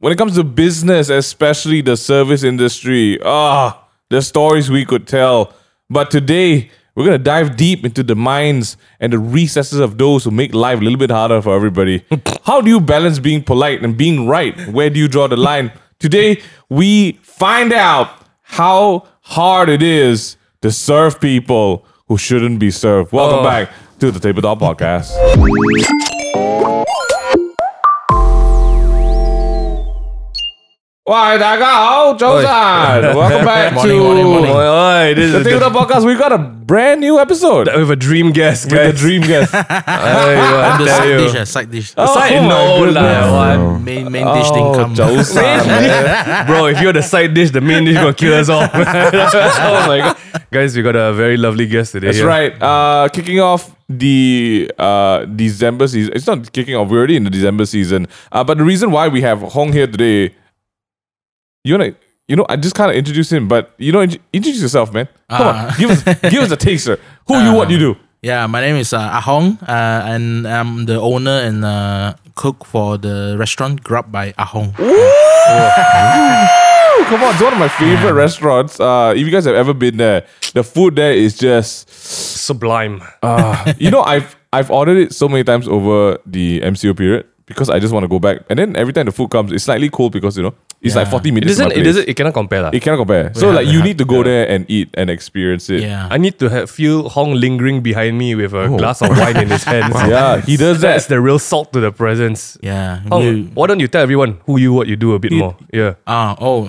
When it comes to business, especially the service industry, the stories we could tell. But today, we're going to dive deep into the minds and the recesses of those who make life a little bit harder for everybody. How do you balance being polite and being right? Where do you draw the line? Today, we find out how hard it is to serve people who shouldn't be served. Welcome back to the Tabletop Podcast. Welcome back morning. The Tabletop Podcast. We've got a brand new episode. With a dream guest, guys. And the side dish, Main dish didn't come. Bro, if you're the side dish, the main dish gonna kill us all. Oh my god. Guys, we got a very lovely guest today. That's right. Kicking off the December season. It's not kicking off, we're already in the December season. But the reason why we have Hong here today, I just kind of introduced him, but introduce yourself, man. Come on, give us a taster. Who you? What you do? Yeah, my name is Ahong, and I'm the owner and cook for the restaurant Grub by Ahong. Come on, it's one of my favorite restaurants. If you guys have ever been there, the food there is just sublime. I've ordered it so many times over the MCO period because I just want to go back, and then every time the food comes, it's slightly cold because it's like 40 minutes. It cannot compare. It cannot compare. So you need to go there and eat and experience it. Yeah. I need to feel Hong lingering behind me with a glass of wine in his hands. Yeah, he does that. That's the real salt to the presence. Yeah. Hong, why don't you tell everyone what you do a bit more? Yeah.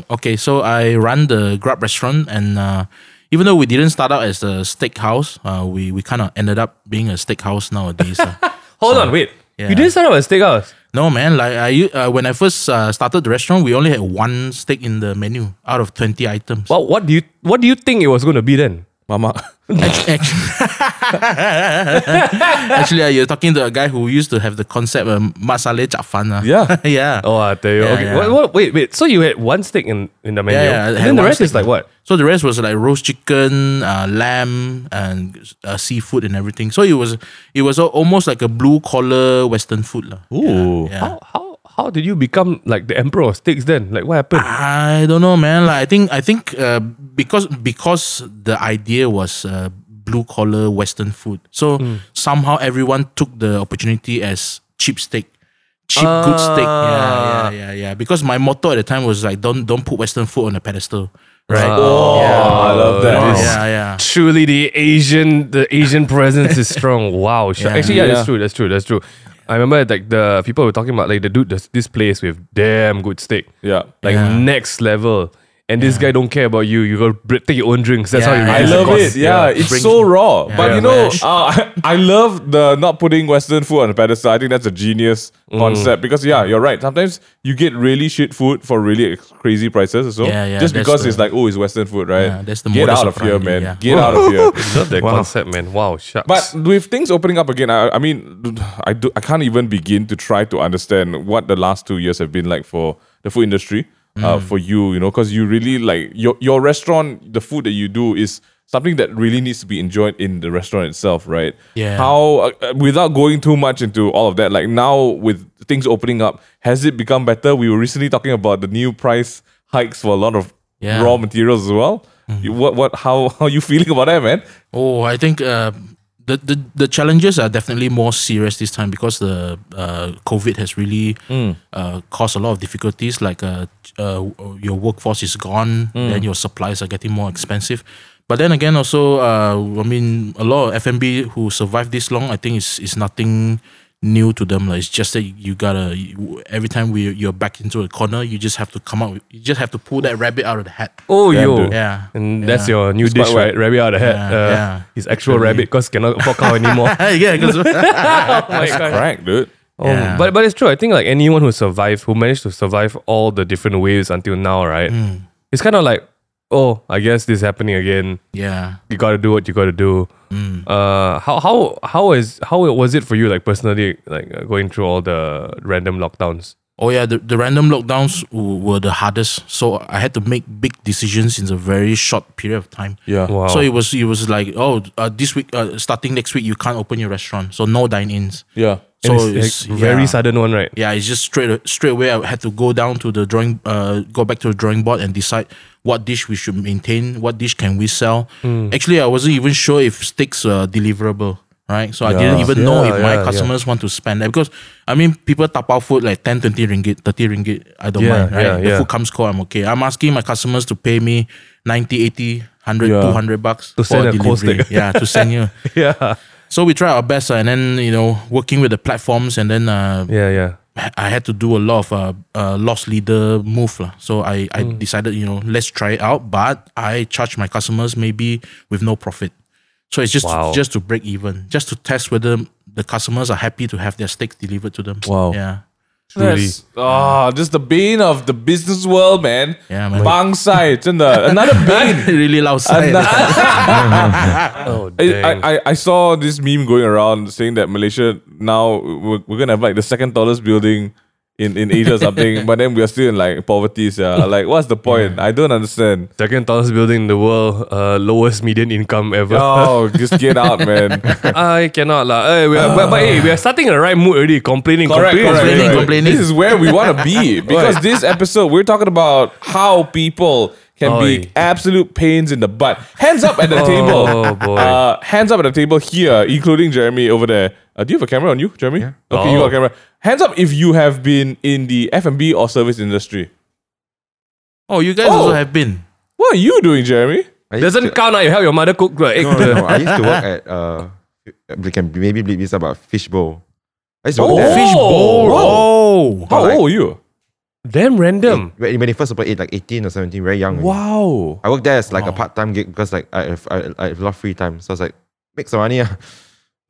Okay. So I run the Grub restaurant, and even though we didn't start out as a steakhouse, we kind of ended up being a steakhouse nowadays. Hold on, wait. Yeah. You didn't start out as a steakhouse? No, man. Like when I first started the restaurant, we only had one steak in the menu out of 20 items. Well, what do you think it was going to be then, Mama? Actually, you're talking to a guy who used to have the concept of masala chafan. Yeah. Oh, I tell you. Yeah, okay. Yeah. Wait. So you had one steak in the menu, and then the rest is like what? So the rest was like roast chicken, lamb, and seafood and everything. So it was almost like a blue collar Western food. Ooh. Yeah. How did you become like the emperor of steaks then? Like what happened? I don't know, man. Like I think because the idea was blue collar Western food, so somehow everyone took the opportunity as good steak. Yeah. Because my motto at the time was like, don't put Western food on a pedestal. Right. I love that. Wow. Yeah. Truly, the Asian presence is strong. Wow. Yeah. Actually, that's true. I remember like the people were talking about like the dude does this place with damn good steak. Yeah. Like next level. And this guy don't care about you. You go take your own drinks. That's how you. I love it. Yeah, it's so raw. Yeah. But I love the not putting Western food on a pedestal. I think that's a genius concept because you're right. Sometimes you get really shit food for really crazy prices. So just because it's like it's Western food, right? Yeah, that's the get out of here, man. Yeah. Get out of here. It's not the concept, man. Wow, shucks. But with things opening up again, I can't even begin to try to understand what the last 2 years have been like for the food industry. For you, because you really like your restaurant, the food that you do is something that really needs to be enjoyed in the restaurant itself, right? Yeah. How, without going too much into all of that, like now with things opening up, has it become better? We were recently talking about the new price hikes for a lot of raw materials as well. Mm. How are you feeling about that, man? Oh, I think the challenges are definitely more serious this time because the COVID has really caused a lot of difficulties. Like your workforce is gone, then your supplies are getting more expensive. But then again, also, a lot of F&B who survived this long, I think it's nothing new to them. Like, it's just that you gotta, every time you're back into a corner, you just have to pull that rabbit out of the hat. That's your new dish, right? Rabbit out of the hat. His actual rabbit because cannot fuck out anymore. That's correct, dude. But it's true. I think like anyone who managed to survive all the different waves until now, right? It's kind of like, I guess this is happening again. Yeah, you gotta do what you gotta do. How was it for you, like personally, like going through all the random lockdowns? Oh yeah, the random lockdowns were the hardest. So I had to make big decisions in a very short period of time. Yeah, wow. So it was like, this week, starting next week, you can't open your restaurant. So no dine-ins. Yeah. So it's very sudden one, right? Yeah, it's just straight away. I had to go down to the drawing, go back to the drawing board and decide what dish we should maintain, what dish can we sell. Actually, I wasn't even sure if steaks are deliverable, right? So I didn't even know if my customers want to spend that, because I mean, people tapao food like 10, 20 ringgit, 30 ringgit. I don't mind, right? The food comes cold, I'm okay. I'm asking my customers to pay me 90, 80, 100, $200 to send a delivery. Yeah, to send you. Yeah. So we tried our best, and then, you know, working with the platforms, and then I had to do a lot of loss leader move. So I decided, you know, let's try it out, but I charge my customers maybe with no profit. So it's just to break even, just to test whether the customers are happy to have their steaks delivered to them. Wow. Yeah. Yes. Oh, this is the bane of the business world, man. Yeah, man. Bangsa, another bane. Really loud side. Oh, dang. I saw this meme going around saying that Malaysia now we're gonna have like the second tallest building in Asia or something, but then we are still in like poverty. Yeah. Like, what's the point? Yeah. I don't understand. Second tallest building in the world, lowest median income ever. Oh, just get out, man. I cannot lah. We are starting in the right mood already. Complaining. This is where we want to be, because this episode we're talking about how people can be absolute pains in the butt. Hands up at the table. Oh boy. Hands up at the table here, including Jeremy over there. Do you have a camera on you, Jeremy? Yeah. Okay, you got a camera. Hands up if you have been in the F&B or service industry. Oh, you guys also have been. What are you doing, Jeremy? Doesn't count now. You help your mother cook. No. I used to work at we can maybe bleep this about Fishbowl. I used to work there. Fishbowl. Oh, how old were you? Damn random. When they first opened, like 18 or 17, very young. Wow. I worked there as like a part-time gig because like I have a lot of free time, so I was like, make some money.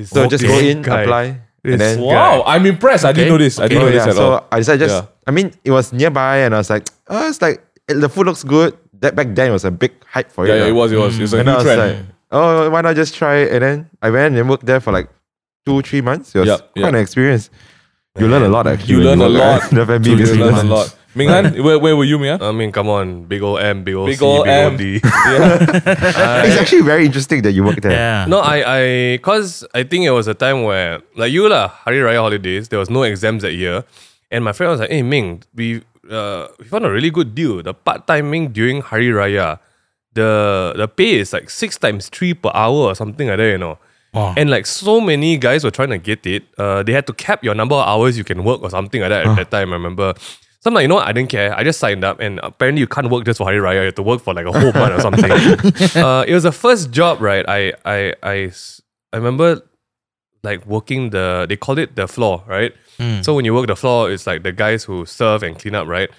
So just go in, apply, and then I'm impressed. I didn't know this. I didn't know this at all. So I decided I mean, it was nearby, and I was like, it's like the food looks good. That back then was a big hype for it. Yeah, it was. It was a new trend. Like, why not just try it? And then I went and worked there for like 2-3 months. It was quite an experience. You learn a lot, actually. You learn a lot. Minglan, where were you, Mia? I mean, come on, big ol' M, big ol' C, big ol' D. It's actually very interesting that you worked there. Yeah. No, cause I think it was a time where, like you lah, Hari Raya holidays, there was no exams that year, and my friend was like, "Hey Ming, we found a really good deal. The part timing during Hari Raya, the pay is like 6 times 3 per hour or something like that, you know." Wow. And like so many guys were trying to get it. They had to cap your number of hours you can work or something like that at that time, I remember. So I'm like, you know what? I didn't care. I just signed up, and apparently you can't work just for Hari Raya. You have to work for like a whole month or something. It was the first job, right? I remember like working they called it the floor, right? Mm. So when you work the floor, it's like the guys who serve and clean up, right?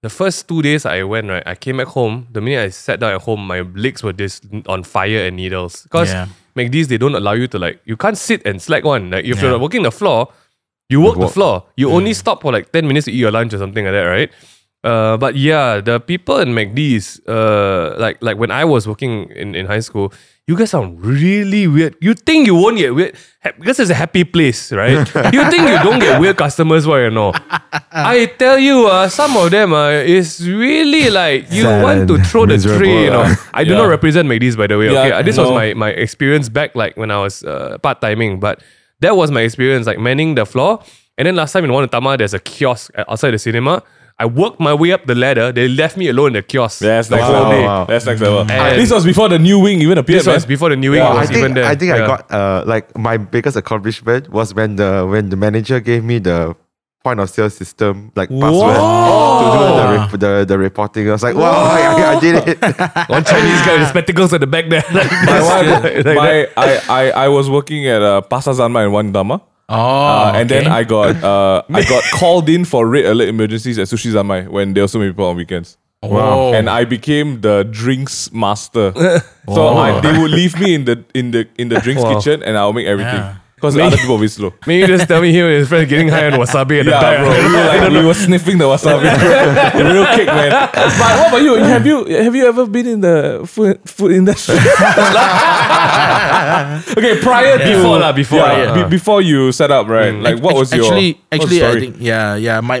The first 2 days I went, right, I came back home. The minute I sat down at home, my legs were just on fire and needles. Because McD's, they don't allow you to like, you can't sit and slack one. Like if you're working the floor, you work the floor. You only stop for like 10 minutes to eat your lunch or something like that, right? But yeah, the people in McD's, like when I was working in high school, you guys sound really weird. You think you won't get weird because it's a happy place, right? You think you don't get weird customers, why you know? I tell you, some of them is really like you want to throw the tray, you know. I do not represent McD's, by the way. Okay, this was my experience back like when I was part timing, but that was my experience like manning the floor. And then last time in 1 Utama, there's a kiosk outside the cinema. I worked my way up the ladder. They left me alone in the kiosk. That's next level. That's next level. This was before the new wing even appeared. I got like my biggest accomplishment was when the manager gave me the point of sale system like password to do the reporting. I was like, wow, I did it. One Chinese guy with spectacles at the back there. I was working at Pasta Zanmai in 1 Utama. Then I got called in for red alert emergencies at Sushi Zanmai when there were so many people on weekends. Wow. And I became the drinks master. So they would leave me in the drinks kitchen, and I'll make everything. Yeah. Because other people will be slow. Maybe just tell me here with his friend getting high on wasabi at the time, bro. We were sniffing the wasabi. Real kick, man. But what about you? Have you ever been in the food industry? Okay, before you set up, right? Like, what was your story? I think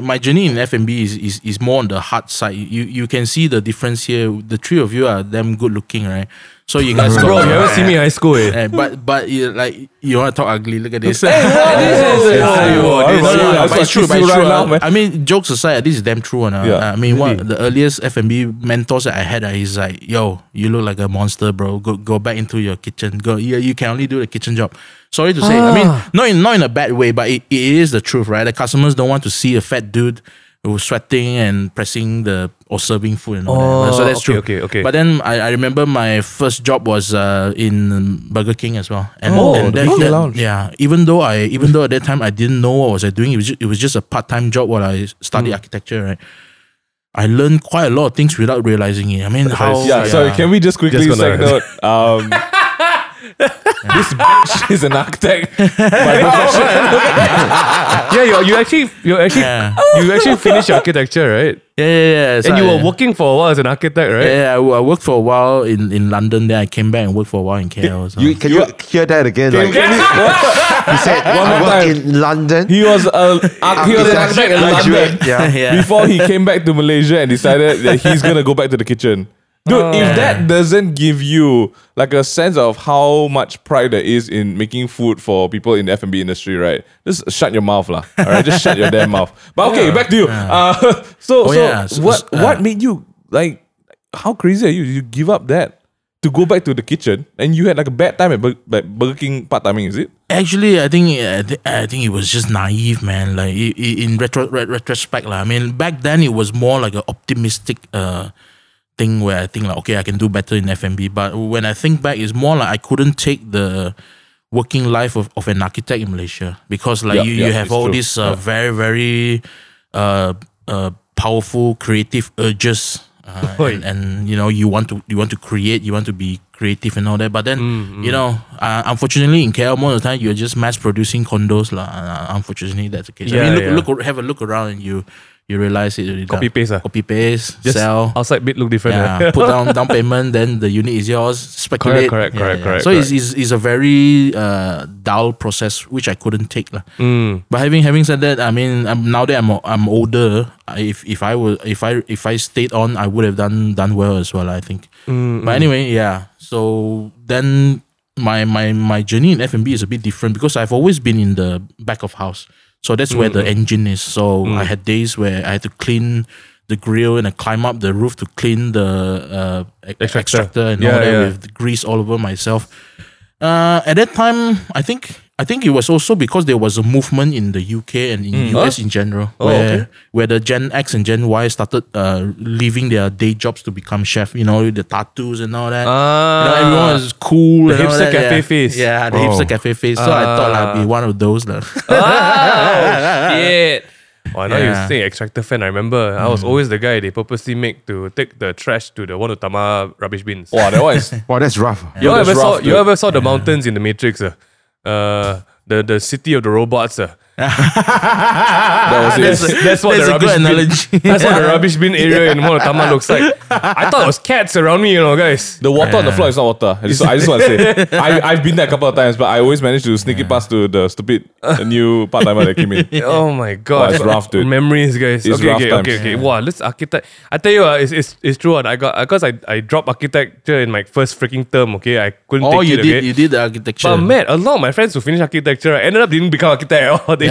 my journey in F&B is more on the hard side. You can see the difference here. The three of you are damn good looking, right? So you guys go, bro, you ever see me in high school, eh? But you, like, you want to talk ugly? Look at this. It's true, but it's true. I mean, jokes aside, this is damn true. I mean, one the earliest F&B mentors that I had, he's like, yo, you look like a monster, bro. Go back into your kitchen. Go. You can only do the kitchen job. Sorry to say. I mean, not in a bad way, but it is the truth, right? The customers don't want to see a fat dude who was sweating and pressing the or serving food and all that. So that's true. Okay. But then I remember my first job was in Burger King as well. And that, yeah. Even though at that time I didn't know what was I doing. It was just a part-time job while I studied architecture, right? I learned quite a lot of things without realizing it. I mean, how... Yeah, sorry, can we just quickly side note? This bitch is an architect by profession. Yeah, you actually finished architecture, right? Yeah. So and you were working for a while as an architect, right? Yeah, I worked for a while in London. Then I came back and worked for a while in KL. So. Can you hear that again? He said, I worked in London. He was an architect in London. Yeah. Before he came back to Malaysia and decided that he's going to go back to the kitchen. Dude, if that doesn't give you like a sense of how much pride there is in making food for people in the F&B industry, right? Just shut your mouth, lah. All right, just shut your damn mouth. But okay, back to you. What made you like? How crazy are you? You give up that to go back to the kitchen, and you had like a bad time at Burger King part timing, is it? Actually, I think it was just naive, man. Like in retrospect, lah. I mean, back then it was more like an optimistic. Thing where I think like, okay, I can do better in F&B, but when I think back, it's more like I couldn't take the working life of an architect in Malaysia because like you have all these very very powerful creative urges and you know you want to create, you want to be creative and all that, but then you know unfortunately in KL most of the time you're just mass producing condos lah. Unfortunately that's the case. I mean have a look around and you realize it. Copy paste, just sell. Outside bit look different. Yeah, right? Put down payment, then the unit is yours. Speculate. Correct. So it's a very dull process which I couldn't take lah. But having said that, I mean, now that I'm older, if I stayed on, I would have done well as well, I think. But anyway, yeah. So then my journey in F&B is a bit different because I've always been in the back of house. So that's where the engine is. So I had days where I had to clean the grill and I climb up the roof to clean the extractor and all that with the grease all over myself. At that time, I think it was also because there was a movement in the UK and in US in general where the Gen X and Gen Y started leaving their day jobs to become chef. You know, the tattoos and all that. You know, everyone was cool. The hipster cafe face. Yeah, the hipster cafe face. So I thought I'd be one of those. Shit. Oh, now you say extractor fan. I remember I was always the guy they purposely make to take the trash to the 1 Utama rubbish bins. Wow, that was that's rough. You ever saw the mountains in the Matrix? The city of the robots. That was it. That's what the rubbish bin area in 1 Utama looks like. I thought it was cats around me, you know, guys. The water on the floor is not water. I just want to say, I've been there a couple of times, but I always managed to sneak it past to the stupid new part-timer that came in. Oh my god, it's rough, dude. Memories, guys. It's okay. Wow, let's architect. I tell you, it's true. I got because I dropped architecture in my first freaking term. Okay, I couldn't. You did the architecture. But man, a lot of my friends who finished architecture ended up didn't become architect at all. They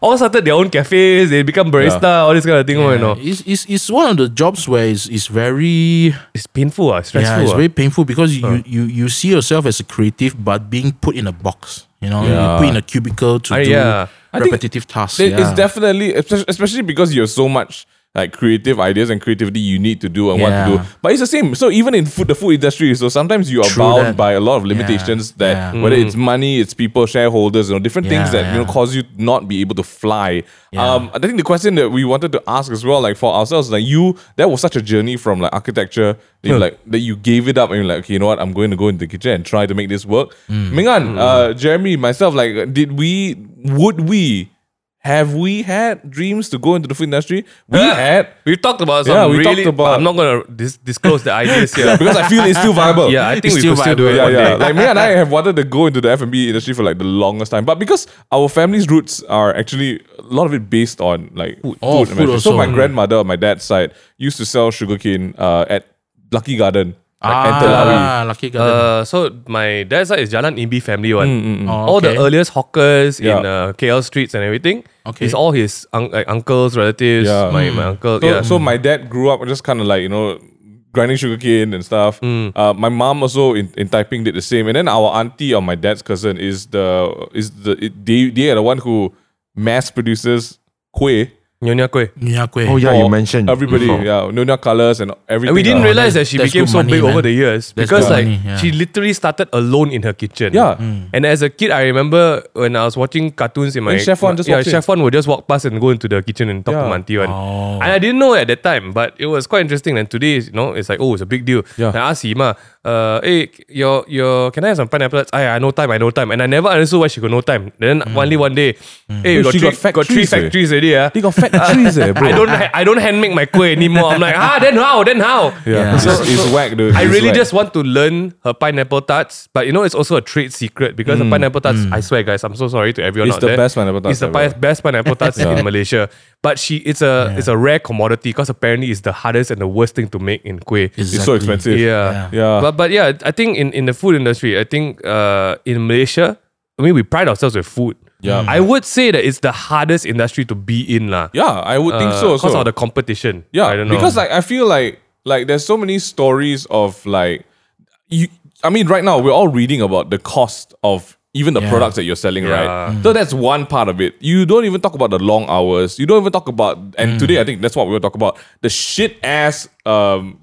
all started their own cafes. They become barista, all this kind of thing. Yeah. You know, it's one of the jobs where it's very... It's painful, stressful. Yeah, it's very painful because you see yourself as a creative but being put in a box. You know, you're put in a cubicle to do repetitive tasks. It's definitely, especially because you're so much... like creative ideas and creativity you need to do and what to do. But it's the same. So even in food, the food industry, so sometimes you are bound by a lot of limitations that whether it's money, it's people, shareholders, you know, different things that you know cause you not be able to fly. Yeah. I think the question that we wanted to ask as well, like for ourselves, like you, that was such a journey from like architecture that you gave it up and you're like, okay, you know what, I'm going to go into the kitchen and try to make this work. Ming'an, Jeremy, myself, like have we had dreams to go into the food industry? We've talked about some. I'm not going to disclose the ideas here. Because I feel it's still viable. Yeah, I think we could still do it one day. Like me and I have wanted to go into the F&B industry for like the longest time. But because our family's roots are actually a lot of it based on like food. So my grandmother on my dad's side used to sell sugarcane at Lucky Garden. and Telawi. Lucky Garden. So my dad's side is Jalan Imbi family one. All the earliest hawkers in KL streets and everything. Okay. It's all his uncles, relatives, my uncle. So, so my dad grew up just kind of like, you know, grinding sugarcane and stuff. My mom also in Taiping did the same. And then our auntie or my dad's cousin they are the one who mass produces kueh. Nyonya kueh. Oh yeah, you mentioned. Everybody, Nyonya colours and everything. And we didn't realise that she became so big over the years because she literally started alone in her kitchen. Yeah. And as a kid, I remember when I was watching cartoons in my... And Chef Wan just walked in. Chef Wan would just walk past and go into the kitchen and talk to my auntie. And I didn't know at that time, but it was quite interesting. And today, you know, it's like, oh, it's a big deal. And I asked Hima, hey, your, can I have some pineapples? I no time. And I never understood why she got no time. Then only one day, hey, you got three factories already. They got factories. Bro. I don't hand make my kueh anymore. I'm like, then how? Yeah. It's whack, dude. I really just want to learn her pineapple tarts, but you know, it's also a trade secret because the pineapple tarts, I swear guys, I'm so sorry to everyone out there. It's the best pineapple tarts. It's the best pineapple tarts in Malaysia. But it's a rare commodity because apparently it's the hardest and the worst thing to make in kueh. Exactly. It's so expensive. Yeah. But yeah, I think in the food industry, I think in Malaysia, I mean, we pride ourselves with food. Yeah, I would say that it's the hardest industry to be in lah. Yeah, I would think so. Because of the competition. Yeah, I don't know. Because like I feel like there's so many stories of like, right now we're all reading about the cost of even the products that you're selling, right? So that's one part of it. You don't even talk about the long hours. You don't even talk about, and today I think that's what we were talking about, the shit ass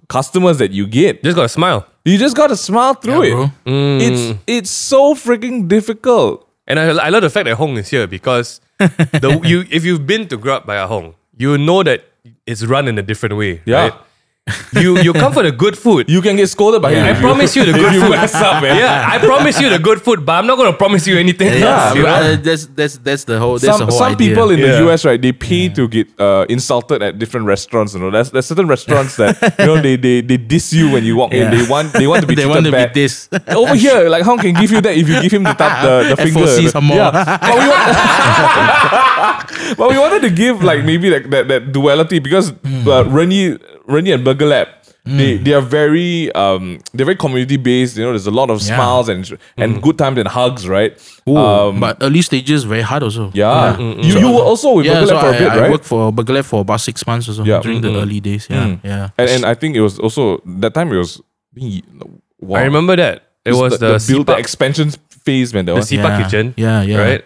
customers that you get. Just gotta smile. You just gotta smile through it. It's so freaking difficult. And I love the fact that Ahong is here because if you've been to Grub by Ahong, you know that it's run in a different way. Yeah. Right? You come for the good food. You can get scolded by him. I promise you the good food. I promise you the good food, but I'm not going to promise you anything. That's the whole idea. People in the US, right? They pay to get insulted at different restaurants. You know, there's certain restaurants that you know they diss you when you walk in. They want to be treated bad. Over here, like Hong can give you that if you give him the tap the finger. FOC some more. But we wanted to give like maybe like that duality because Rennie and Burger Lab, they are very they're very community based. You know, there's a lot of smiles and good times and hugs, right? Ooh, but early stages very hard also. Yeah, you were also with Burger Lab for a bit, right? I worked for Burger Lab for about 6 months or so during the early days. And I think it was also that time it was. Wow. I remember that it was the expansion phase when there was the Sipa kitchen. Right.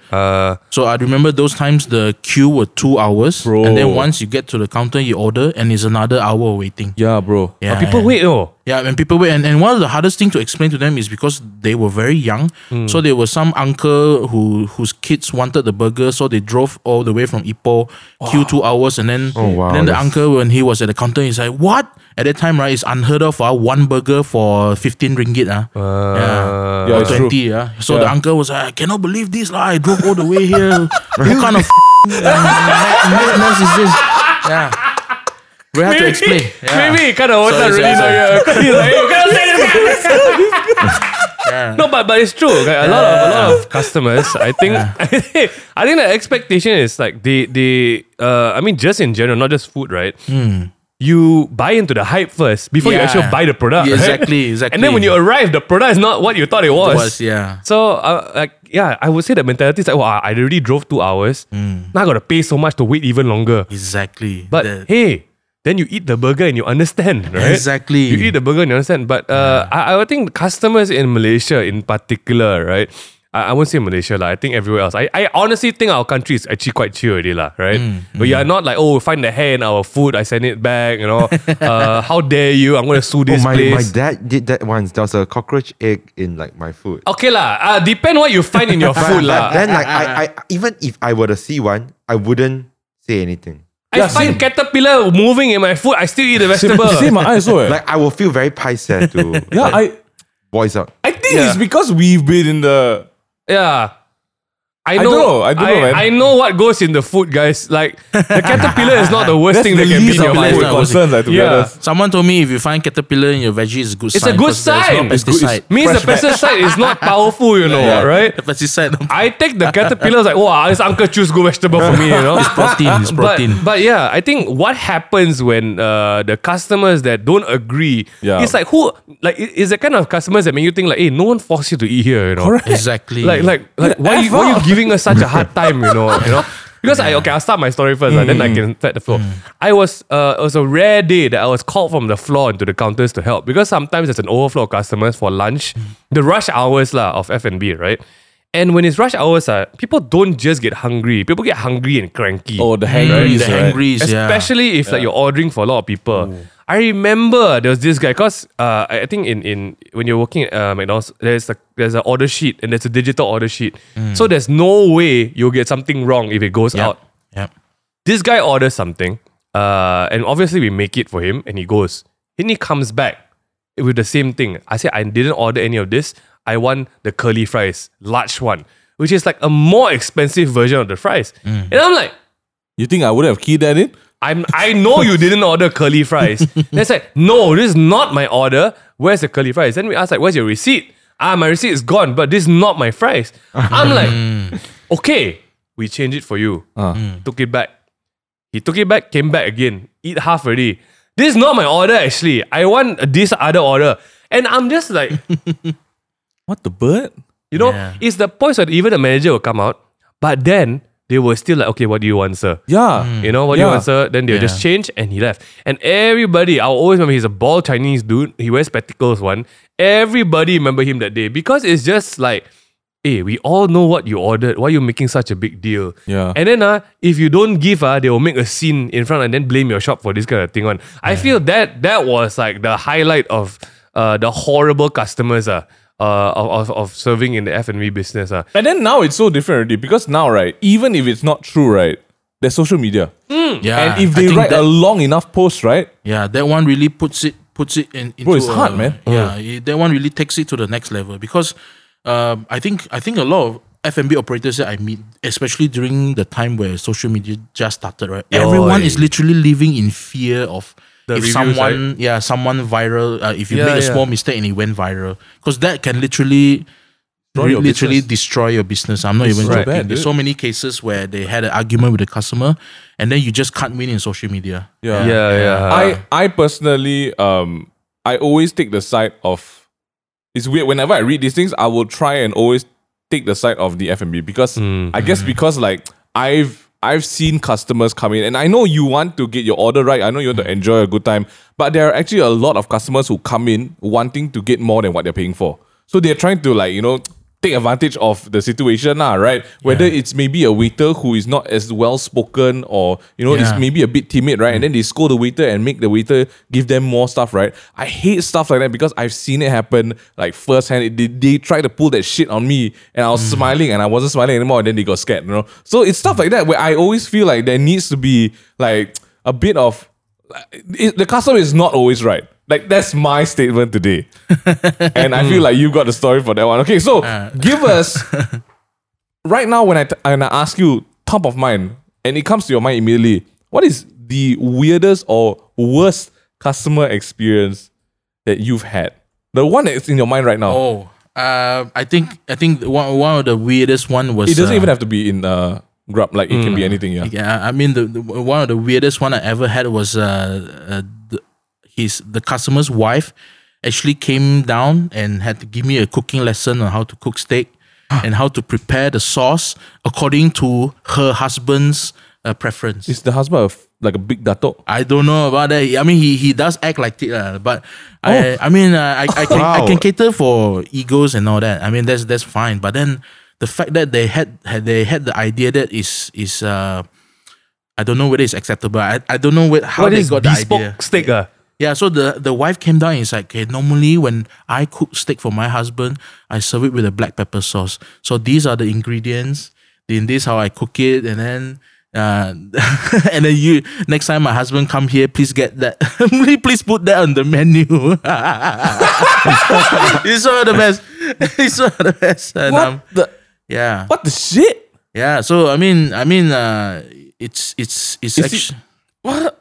So I remember those times the queue were 2 hours, bro. And then once you get to the counter, you order, and it's another hour waiting. Yeah, bro. Yeah, people wait though. Yeah, when people wait, and one of the hardest thing to explain to them is because they were very young, so there was some uncle whose kids wanted the burger, so they drove all the way from Ipoh, queue 2 hours, and then the uncle when he was at the counter, he's like, "What?" At that time, right, it's unheard of. One burger for 15 ringgit. Or 20. So the uncle was like, "I cannot believe this. I drove all the way here. What kind of madness is this?" Yeah. We have to explain. Maybe kind of not really know you. No, but it's true. Like, a lot of customers. I think the expectation is like they just in general, not just food, right? You buy into the hype first before you actually buy the product. Yeah, exactly. And then when you arrive, the product is not what you thought it was. So I would say the mentality is like, "Wow, I already drove 2 hours. Now I got to pay so much to wait even longer." Exactly. But then you eat the burger and you understand, right? Exactly. You eat the burger and you understand. But I would think customers in Malaysia in particular, right? I won't say Malaysia lah. I think everywhere else. I honestly think our country is actually quite chill already lah, right? But you are not like, "Oh, find the hair in our food, I send it back," you know. How dare you? I'm going to sue this place. My dad did that once. There was a cockroach egg in like my food. Okay lah. Depend what you find in your food lah. Then like I even if I were to see one, I wouldn't say anything. I find caterpillar moving in my food, I still eat the vegetable. Same, I also. Like I will feel very paiseh to voice out. I think it's because we've been in the I don't know, man. I know what goes in the food, guys. Like, the caterpillar is not the worst thing that can be in your food. Concerns, to be honest. Someone told me if you find caterpillar in your veggies, it's a good sign. It's a good sign. It's no pesticide. Means the pesticide is not powerful, you know, right? The pesticide. I take the caterpillar, like, wow, this Uncle Chu's good vegetable for me, you know? It's protein, it's protein. But yeah, I think what happens when the customers that don't agree, it's like, who, like, is the kind of customers that make you think, like, hey, no one forced you to eat here, you know? Correct. Exactly. Like, why you giving us such a hard time, you know? Because I'll start my story first, then I can set the floor. It was a rare day that I was called from the floor into the counters to help, because sometimes there's an overflow of customers for lunch, the rush hours of F&B, right? And when it's rush hours, people don't just get hungry. People get hungry and cranky. Oh, the hangries, right? Especially if you're ordering for a lot of people. Ooh. I remember there was this guy, because I think in when you're working at McDonald's, there's an order sheet, and there's a digital order sheet. So there's no way you'll get something wrong if it goes out. Yep. This guy orders something, and obviously we make it for him, and he goes. Then he comes back with the same thing. I said, I didn't order any of this. I want the curly fries, large one, which is like a more expensive version of the fries. And I'm like, you think I would have keyed that in? I know you didn't order curly fries. And it's like, no, this is not my order. Where's the curly fries? Then we asked, like, where's your receipt? My receipt is gone, but this is not my fries. I'm like, okay, we change it for you. Took it back. He took it back, came back again. Eat half already. This is not my order, actually. I want this other order. And I'm just like... What the bird? You know, it's the point where even the manager will come out, but then they were still like, okay, what do you want, sir? You know, what do you want, sir? Then they'll just change, and he left. And everybody, I'll always remember, he's a bald Chinese dude. He wears spectacles one. Everybody remember him that day, because it's just like, hey, we all know what you ordered. Why are you making such a big deal? And then if you don't give, they will make a scene in front and then blame your shop for this kind of thing. I feel that was like the highlight of the horrible customers of serving in the F&B business. And then now it's so different already, because now, right, even if it's not true, right, there's social media. And if they write a long enough post, right? That one really puts it into... Bro, it's hard, man. That one really takes it to the next level, because I think a lot of F&B operators that I meet, especially during the time where social media just started, right? Everyone is literally living in fear of... someone viral, if you make a small mistake and it went viral, because that can literally destroy your business. I'm not even joking. There's so many cases where they had an argument with the customer, and then you just can't win in social media. I personally, I always take the side of... It's weird. Whenever I read these things, I will try and always take the side of the F&B, because I guess because like I've seen customers come in, and I know you want to get your order right. I know you want to enjoy a good time, but there are actually a lot of customers who come in wanting to get more than what they're paying for. So they're trying to, like, you know, take advantage of the situation, right? Whether it's maybe a waiter who is not as well spoken, or, you know, is maybe a bit timid, right? And then they scold the waiter and make the waiter give them more stuff, right? I hate stuff like that, because I've seen it happen like firsthand. They tried to pull that shit on me, and I was smiling, and I wasn't smiling anymore, and then they got scared, you know? So it's stuff like that where I always feel like there needs to be like a bit of... the customer is not always right. Like, that's my statement today. And I feel like you got the story for that one. Okay, so give us, right now when I ask you top of mind, and it comes to your mind immediately, what is the weirdest or worst customer experience that you've had? The one that's in your mind right now. Oh, I think one of the weirdest one was... It doesn't even have to be in... Grub, like, it can be anything, I mean, the one of the weirdest one I ever had was the customer's wife actually came down and had to give me a cooking lesson on how to cook steak and how to prepare the sauce according to her husband's preference. Is the husband like a big dato? I don't know about that. I mean, he does act like it, but I can cater for egos and all that. I mean, that's fine. But then, the fact that they had the idea that is I don't know whether it's acceptable. I don't know how they got the idea. Steak, so the wife came down and it's like, okay, normally when I cook steak for my husband, I serve it with a black pepper sauce. So these are the ingredients. In this how I cook it, and then and then you, next time my husband come here, please get that. Please put that on the menu. It's one of the best. What the shit? Yeah, so I mean, it's actually what.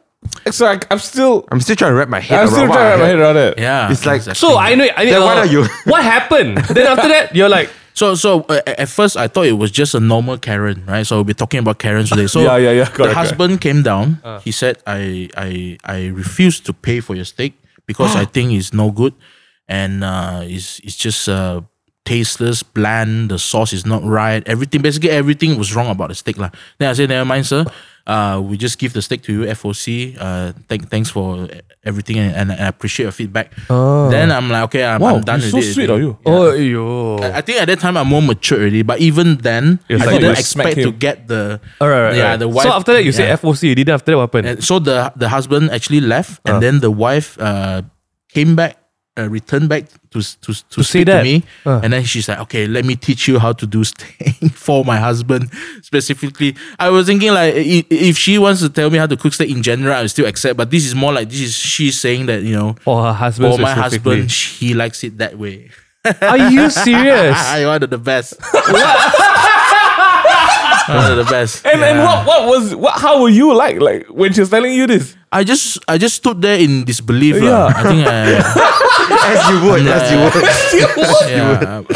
So I'm still trying to wrap my head around it. Yeah. It's like exactly. So I know then what are you? What happened? Then after that you're like So at first I thought it was just a normal Karen, right? So we'll be talking about Karens today. So the husband came down. He said I refuse to pay for your steak because I think it's no good and it's just tasteless, bland, the sauce is not right. Basically everything was wrong about the steak lah. Then I said, never mind, sir. We just give the steak to you, FOC. Thanks for everything and I appreciate your feedback. Then I'm like, okay, I'm done with it. Wow, you're so sweet, are you? Yeah. I think at that time I'm more mature already. But even then, I didn't expect to get the the wife. So after that, you say FOC. You didn't. After that, what happened? And so the husband actually left, and then the wife came back. Returned back to say that to me, and then she's like, okay, let me teach you how to do steak for my husband specifically. I was thinking like, if she wants to tell me how to cook steak in general, I still accept, but this is more like, she's saying that, you know, for her husband, for my husband, he likes it that way. Are you serious? You are the best. One of the best. And what how were you like when she was telling you this? I just stood there in disbelief. I think as you would.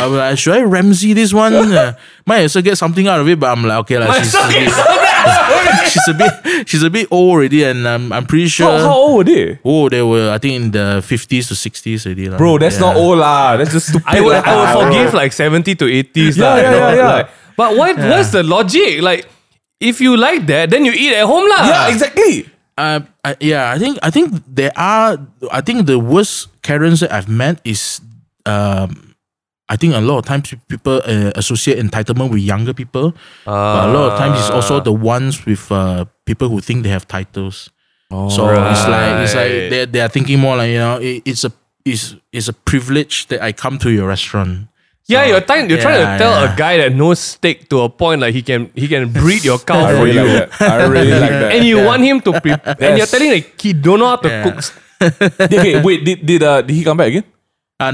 I'm like, should I Ramsay this one? Might as well get something out of it, but I'm like, okay, like she's a bit old already, and I'm pretty sure. Bro, how old were they? Oh, they were I think in the 50s to 60s already. Like, bro, that's not old lah. That's just stupid. I would forgive like 70 to 80s lah. Yeah. Like, but what's the logic? Like, if you like that, then you eat at home lah. Yeah, exactly. I think there are. I think the worst Karens that I've met is, I think a lot of times people associate entitlement with younger people. But a lot of times it's also the ones with people who think they have titles. It's like they are thinking more like, you know, it's a privilege that I come to your restaurant. Yeah, you're trying to tell a guy that knows steak to a point like he can breed your cow for you. I really like that. And you want him to prepare. Yes. And you're telling him like, he don't know how to cook. Okay, wait, did he come back again?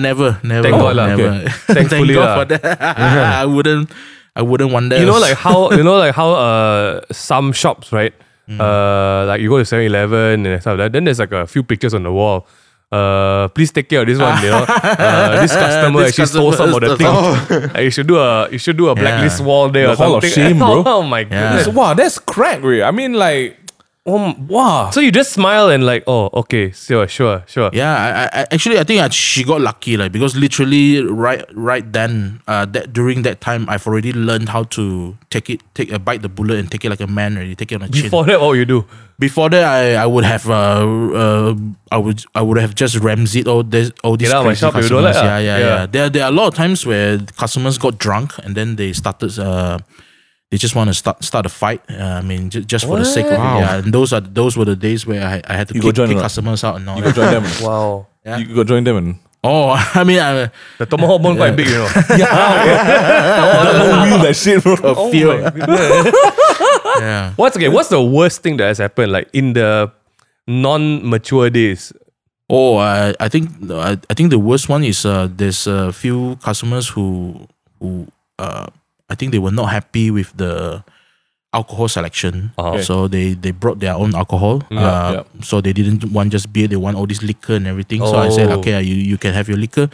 Never. Thank God, never. Okay. Thankfully, thank God for that. Yeah. I wouldn't want that. You know, like how some shops, right? Like you go to 7-Eleven and stuff like that. Then there's like a few pictures on the wall. Please take care of this one. You know, this customer actually stole some of the thing. You should do a blacklist wall there. The or hall something. Of shame, bro. Oh my goodness! Wow, that's crack, really. I mean, like, wow. So you just smile and like, oh, okay, sure. Yeah, I think she got lucky, like, because literally right then, during that time, I've already learned how to bite the bullet and take it like a man already, take it on a chin. Before that, what would you do? Before that, I would have just Ramsied all these crazy customers. Yeah. There are a lot of times where customers got drunk and then they started. They just want to start a fight. Just for the sake of it. Wow. Yeah, and those were the days where I had to kick customers out and all. You go join them. Wow. Yeah. You go join them. And the tomahawk bone quite big, you know. Yeah, that shit, bro. A few. Yeah. What's the worst thing that has happened, like in the non-mature days? Oh, I think the worst one is there's a few customers who I think they were not happy with the alcohol selection. Okay. So they brought their own alcohol. So they didn't want just beer, they want all this liquor and everything. So I said, okay, you can have your liquor.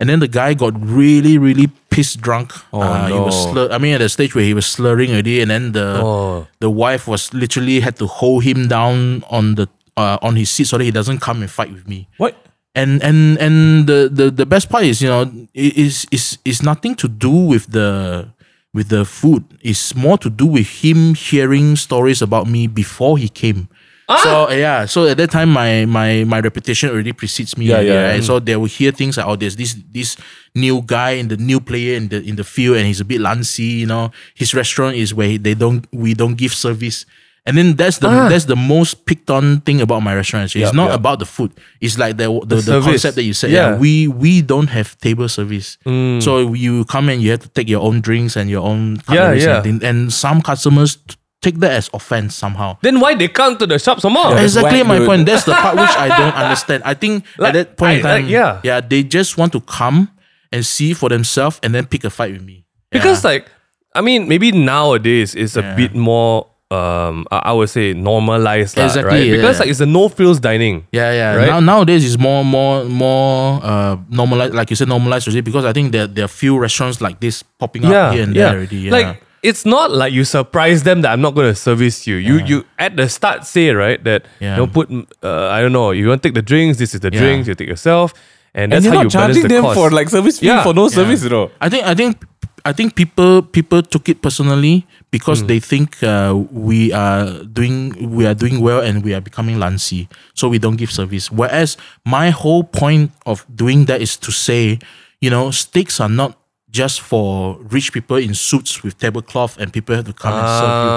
And then the guy got really, really pissed drunk. He was at the stage where he was slurring already, and then the wife was literally had to hold him down on the on his seat so that he doesn't come and fight with me. What? And the best part is, you know, it's nothing to do with the food. It's more to do with him hearing stories about me before he came. So at that time my reputation already precedes me. Right? So they will hear things like, oh, there's this new guy and the new player in the field, and he's a bit lancy, you know. His restaurant is where we don't give service. And then that's the most picked on thing about my restaurant. Actually. It's not about the food. It's like the concept that you said. Yeah. We don't have table service. Mm. So you come and you have to take your own drinks and your own cutlery. And some customers take that as offense somehow. Then why they come to the shop some more? Yeah, exactly my point. That's the part which I don't understand. I think like, at that point in time, they just want to come and see for themselves and then pick a fight with me. Because I mean, maybe nowadays it's a bit more, I would say, normalized, right? Because like it's a no-frills dining. Right? Nowadays it's more normalized, like you said, because I think there are few restaurants like this popping up here and there already. Like, it's not like you surprise them that I'm not going to service you. You at the start say, right, that don't put, I don't know, you want to take the drinks, this is the drinks, you take yourself. And that's how you balance the cost. And you're not charging them for like service fee for no service at all. I think people took it personally because they think we are doing well and we are becoming lancy, so we don't give service. Whereas my whole point of doing that is to say, you know, steaks are not just for rich people in suits with tablecloth and people have to come and serve you.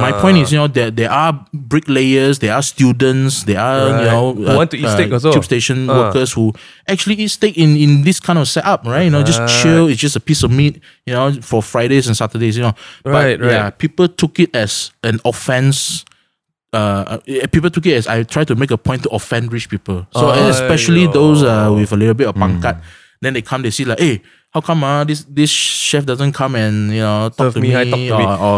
My point is, you know, there are bricklayers, there are students, there are, you know, want to eat steak also. Tube station workers who actually eat steak in this kind of setup, right? You know, just chill, it's just a piece of meat, you know, for Fridays and Saturdays, you know. But yeah, people took it as an offense. People took it as I try to make a point to offend rich people. So especially those with a little bit of pangkat, then they come, they see like, hey, how come this chef doesn't come and, you know, talk to me, or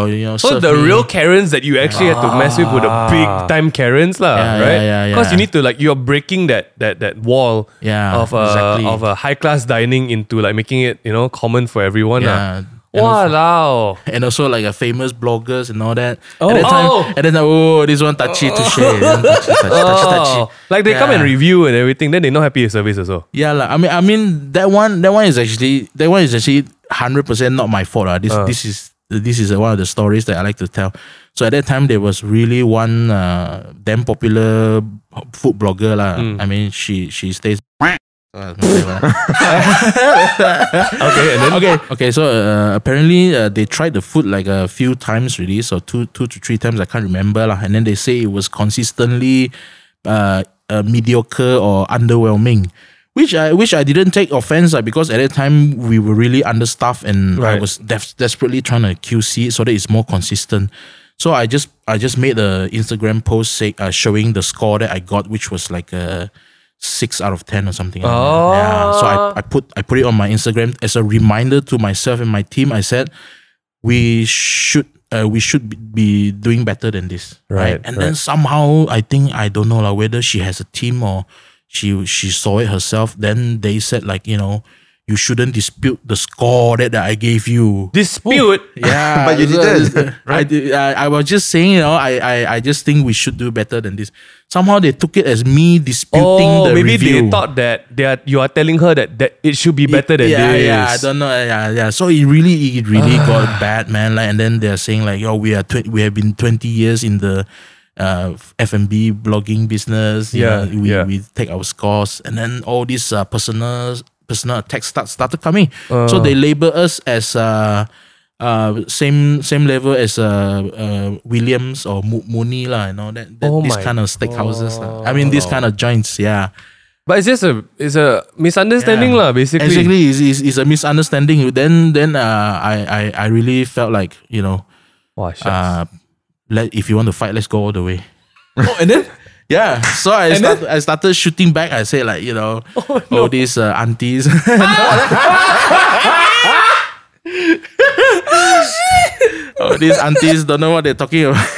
you know, so the real Karens that you actually had to mess with were the big time Karens lah, right? Because you need to, like, you're breaking that wall of a high class dining into like making it, you know, common for everyone lah. Wow. And also like a famous bloggers and all that. At that time, this one touchy to share. Touchy. Like they come and review and everything, then they're not happy with service also. Yeah, like, I mean that one is actually 100% not my fault. This is one of the stories that I like to tell. So at that time there was really one damn popular food blogger lah. I mean she stays. Okay. So apparently they tried the food like a few times really. So two to three times, I can't remember lah. And then they say it was consistently mediocre or underwhelming, which I didn't take offense at, because at that time we were really understaffed and I was desperately trying to QC it so that it's more consistent. So I just made an Instagram post showing the score that I got, which was like a 6 out of 10 or something. So I put it on my Instagram as a reminder to myself and my team. I said we should be doing better than this, right? And then somehow I think, I don't know whether she has a team or she saw it herself. Then they said like, you know, you shouldn't dispute the score that I gave you. Dispute? Yeah. But you didn't. Right? I was just saying, you know, I just think we should do better than this. Somehow they took it as me disputing the review. Maybe they thought that you are telling her that it should be better than this. Yeah, I don't know. Yeah. So it really got bad, man. Like, and then they're saying like, yo, we have been 20 years in the F&B blogging business. We take our scores, and then all these personal attacks started coming. So they label us as same level as Williams or Mooney lah, and all that these kind of steakhouses lah. I mean, these kind of joints, yeah. But it's just a misunderstanding lah, basically. Exactly, it's a misunderstanding. Then I really felt like, you know, if you want to fight, let's go all the way. And then. Yeah, so I started shooting back. I say like, you know, all these aunties. All these aunties don't know what they're talking about.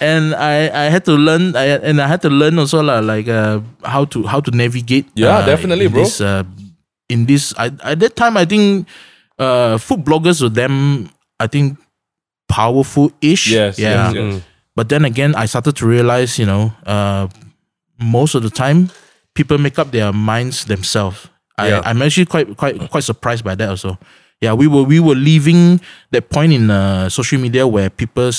And I had to learn also like how to navigate. Yeah, definitely, bro. At that time, I think food bloggers were them. I think. Powerful-ish. Yes. But then again, I started to realize, you know, most of the time, people make up their minds themselves. I'm actually quite surprised by that also. Yeah, we were leaving that point in social media where people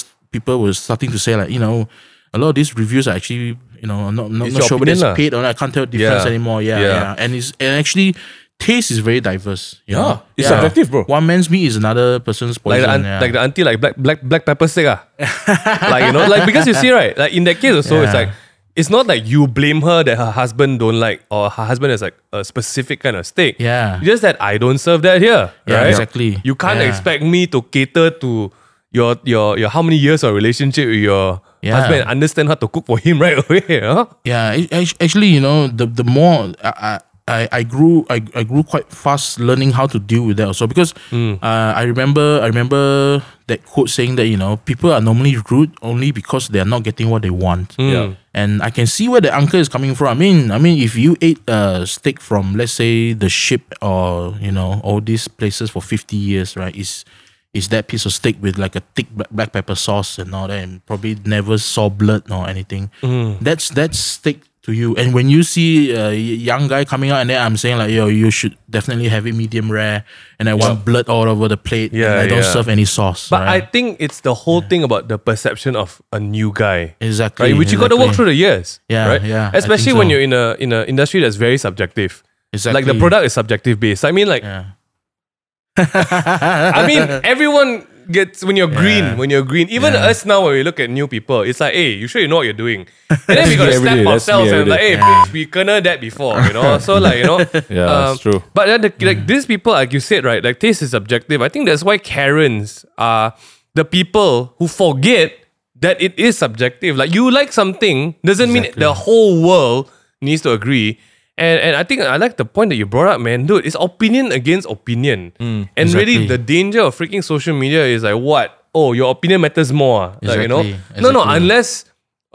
were starting to say like, you know, a lot of these reviews are actually, you know, not sure whether it's paid or not. I can't tell the difference anymore. And actually, taste is very diverse. You know? It's subjective, bro. One man's meat is another person's poison. Like the auntie, like black pepper steak. Like, you know, like, because you see, right, like in that case also, it's like, it's not like you blame her that her husband don't like, or her husband is like a specific kind of steak. Yeah. Just that I don't serve that here. Yeah, right? Exactly. You can't expect me to cater to your how many years of relationship with your husband, understand how to cook for him right away. Huh? Yeah, actually, you know, the more I grew quite fast learning how to deal with that also, because I remember that quote saying that, you know, people are normally rude only because they are not getting what they want. Yeah. And I can see where the uncle is coming from. I mean, if you ate a steak from, let's say, The Ship or, you know, all these places for 50 years, right? Is that piece of steak with like a thick black pepper sauce and all that, and probably never saw blood or anything. That's steak to you. And when you see a young guy coming out and then I'm saying like, yo, you should definitely have it medium rare, and I want blood all over the plate, and I don't serve any sauce. But right? I think it's the whole thing about the perception of a new guy. Exactly. Right? Which you got to work through the years. Yeah, right? Yeah. Especially when you're in a industry that's very subjective. Exactly. Like the product is subjective based. I mean, like, I mean, everyone gets, when you're green, even us now when we look at new people, it's like, hey, you sure you know what you're doing? And then we got to slap ourselves and like, hey, bitch, we kena that before, you know? So like, you know, that's true. But then like these people, like you said, right, like taste is subjective. I think that's why Karens are the people who forget that it is subjective. Like you like something doesn't mean the whole world needs to agree. And I think I like the point that you brought up, man. Dude, it's opinion against opinion. Really, the danger of freaking social media is like, what? Oh, your opinion matters more. Like, you know? No, unless...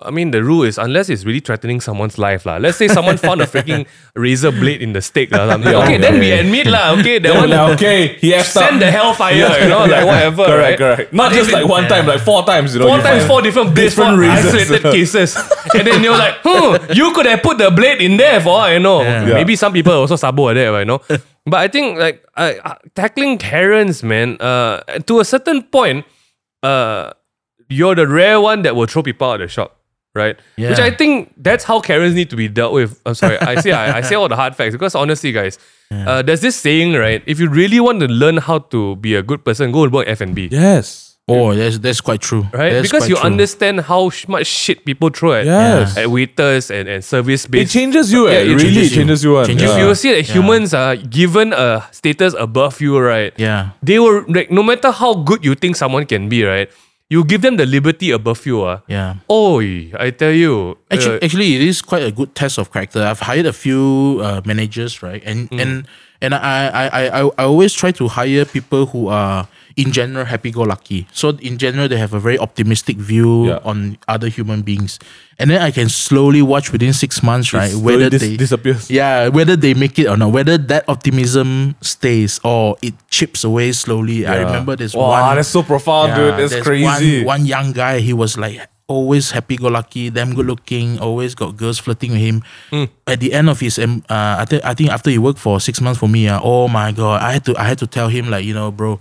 I mean, the rule is, unless it's really threatening someone's life. La. Let's say someone found a freaking razor blade in the steak. La, something. Okay, then we admit, la, okay, that one. Okay, he has send the hellfire, you know, like whatever. Correct. Not just like one time, like four times, you know. Four times, four different blades, isolated cases. And then you're like, you could have put the blade in there for, you know. Yeah. Maybe some people also sabo at that, you know. But I think, like, tackling Karens, man, to a certain point, you're the rare one that will throw people out of the shop. Right, yeah. Which I think that's how Karens need to be dealt with. I'm sorry, I say all the hard facts because honestly, guys, there's this saying, right? If you really want to learn how to be a good person, go work F&B. Yes. Oh, that's quite true. Right, that's because you understand how much shit people throw at waiters and service based. It changes you. It really changes you. If you see that humans are given a status above you, right? Yeah. They will, like, no matter how good you think someone can be, right? You give them the liberty above you. Oi, I tell you. Actually, it is quite a good test of character. I've hired a few managers, right? And I always try to hire people who are, in general, happy-go-lucky. So, in general, they have a very optimistic view on other human beings. And then I can slowly watch within 6 months, right? Whether they disappear. Yeah, whether they make it or not. Whether that optimism stays or it chips away slowly. Yeah. I remember there's one... Wow, that's so profound, dude. That's crazy. One young guy, he was like... always happy-go-lucky, damn good-looking, always got girls flirting with him. At the end of his, I think after he worked for 6 months for me, oh my God, I had to tell him like, you know, bro,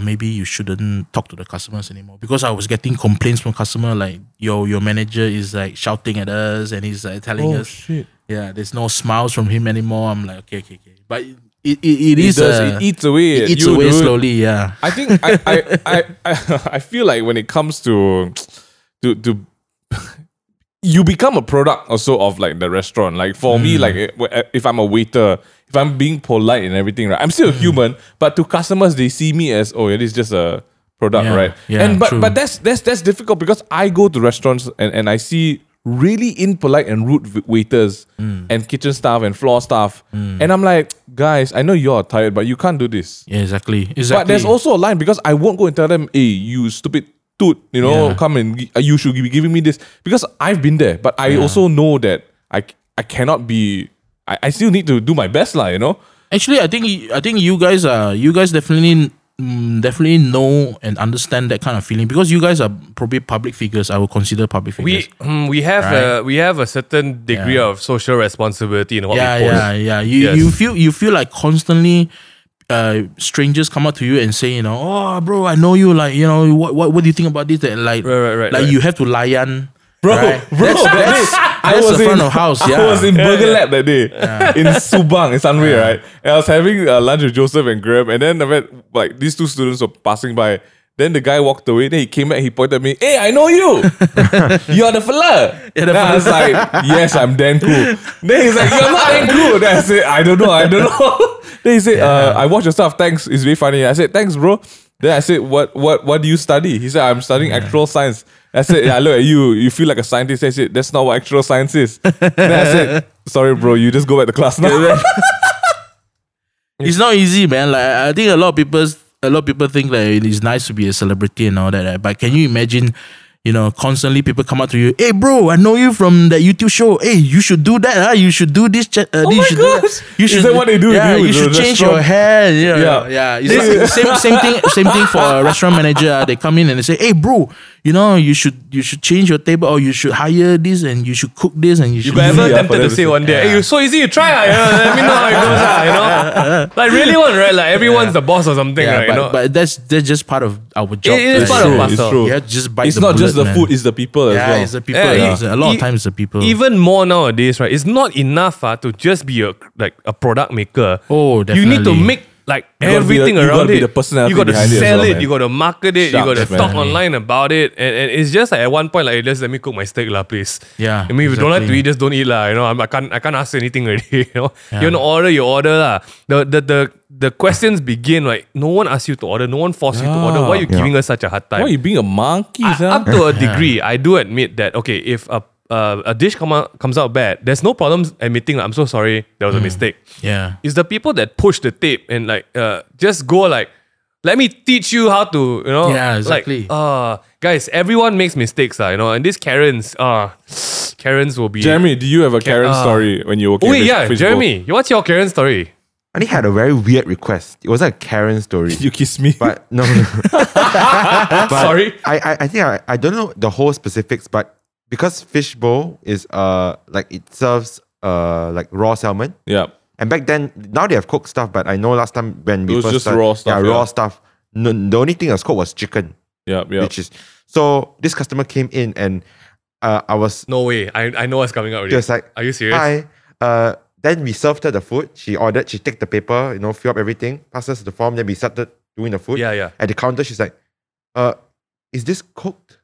maybe you shouldn't talk to the customers anymore, because I was getting complaints from customer like, yo, your manager is like shouting at us and he's like telling us, shit. Yeah, there's no smiles from him anymore. I'm like, okay, but. It eats away. It eats away slowly. Yeah. I think I feel like when it comes to you become a product also of like the restaurant. Like for me, like if I'm a waiter, if I'm being polite and everything, right? I'm still a human, but to customers they see me as, oh, it is just a product, right? Yeah, and but that's difficult, because I go to restaurants and I see really impolite and rude waiters and kitchen staff and floor staff, and I'm like, guys, I know you're tired, but you can't do this. Yeah, exactly. But there's also a line, because I won't go and tell them, hey, you stupid. You know, come and you should be giving me this, because I've been there. But I also know that I cannot be. I still need to do my best, lah. You know. Actually, I think you guys definitely know and understand that kind of feeling, because you guys are probably public figures. I would consider public figures. We have a certain degree of social responsibility in what we post. Yeah. You feel like constantly. Strangers come up to you and say, you know, oh, bro, I know you. Like, you know, what do you think about this? That, like, right. You have to lion, bro. That's the front of house. I was in Burger Lab that day in Subang, in Sunway, right? And I was having lunch with Joseph and Graham, and then I met like these two students were passing by. Then the guy walked away. Then he came back. He pointed at me. Hey, I know you. You're the fella. I was like, yes, I'm damn cool. Then he's like, you're not damn cool. Then I said, I don't know. Then he said, I watch your stuff. Thanks. It's very funny. I said, thanks, bro. Then I said, what do you study? He said, I'm studying actual science. I said, I look at you. You feel like a scientist. I said, that's not what actual science is. Then I said, Sorry, bro. You just go back to class now. It's not easy, man. Like I think a lot of people think that it's nice to be a celebrity and all that. Right? But can you imagine? You know, constantly people come up to you. Hey, bro, I know you from that YouTube show. Hey, you should do that. Huh? You should do this. Oh my gosh! Is that what they do? Yeah, you should change your hair. Yeah. It's like same thing. Same thing for a restaurant manager. They come in and they say, "Hey, bro, you know, you should change your table, or you should hire this, and you should cook this, and you should." You ever tempted to say one day, "Hey, you're so easy. You try. Let me know how it goes. You know, like really one, right? Like everyone's the boss or something, right? You know, but that's just part of our job. It is part of us. Yeah, just bite the bullet. The food is the people as well. Yeah, it's the people. Yeah. A lot of times it's the people. Even more nowadays, right? It's not enough to just be a product maker. Oh, definitely. You need to make everything around it. You got to sell it. You got to market it. You got to talk online about it. And it's just like at one point, just let me cook my steak lah, please. Yeah. I mean, if you don't like to eat, just don't eat lah. You know, I can't ask anything already. You know, you want to order, you order lah. The questions begin like no one asks you to order, no one forced you to order. Why are you giving us such a hard time? Why are you being a monkey? Up to a degree, I do admit that. Okay, if a dish comes out bad, there's no problem admitting I'm so sorry, there was a mistake. Yeah, it's the people that push the tape and just go let me teach you how to, you know. Yeah, exactly. Guys, everyone makes mistakes, you know. And these Karens, Karens will be. Jeremy, do you have a Karen story when you were? Oh yeah, Jeremy, what's your Karen story? I think I had a very weird request. It wasn't a Karen story. You kiss me? But no. But sorry. I think I don't know the whole specifics, but. Because Fishbowl is it serves raw salmon. Yeah. And back then, now they have cooked stuff, but I know last time when we first started, raw stuff. Yeah, raw stuff. No, the only thing that was cooked was chicken. Yeah. Which is so. This customer came in and I was no way. I know what's coming up. Just like, are you serious? Hi. Then we served her the food. She ordered. She took the paper. You know, fill up everything. Passed us the form. Then we started doing the food. Yeah. At the counter, she's like, is this cooked?"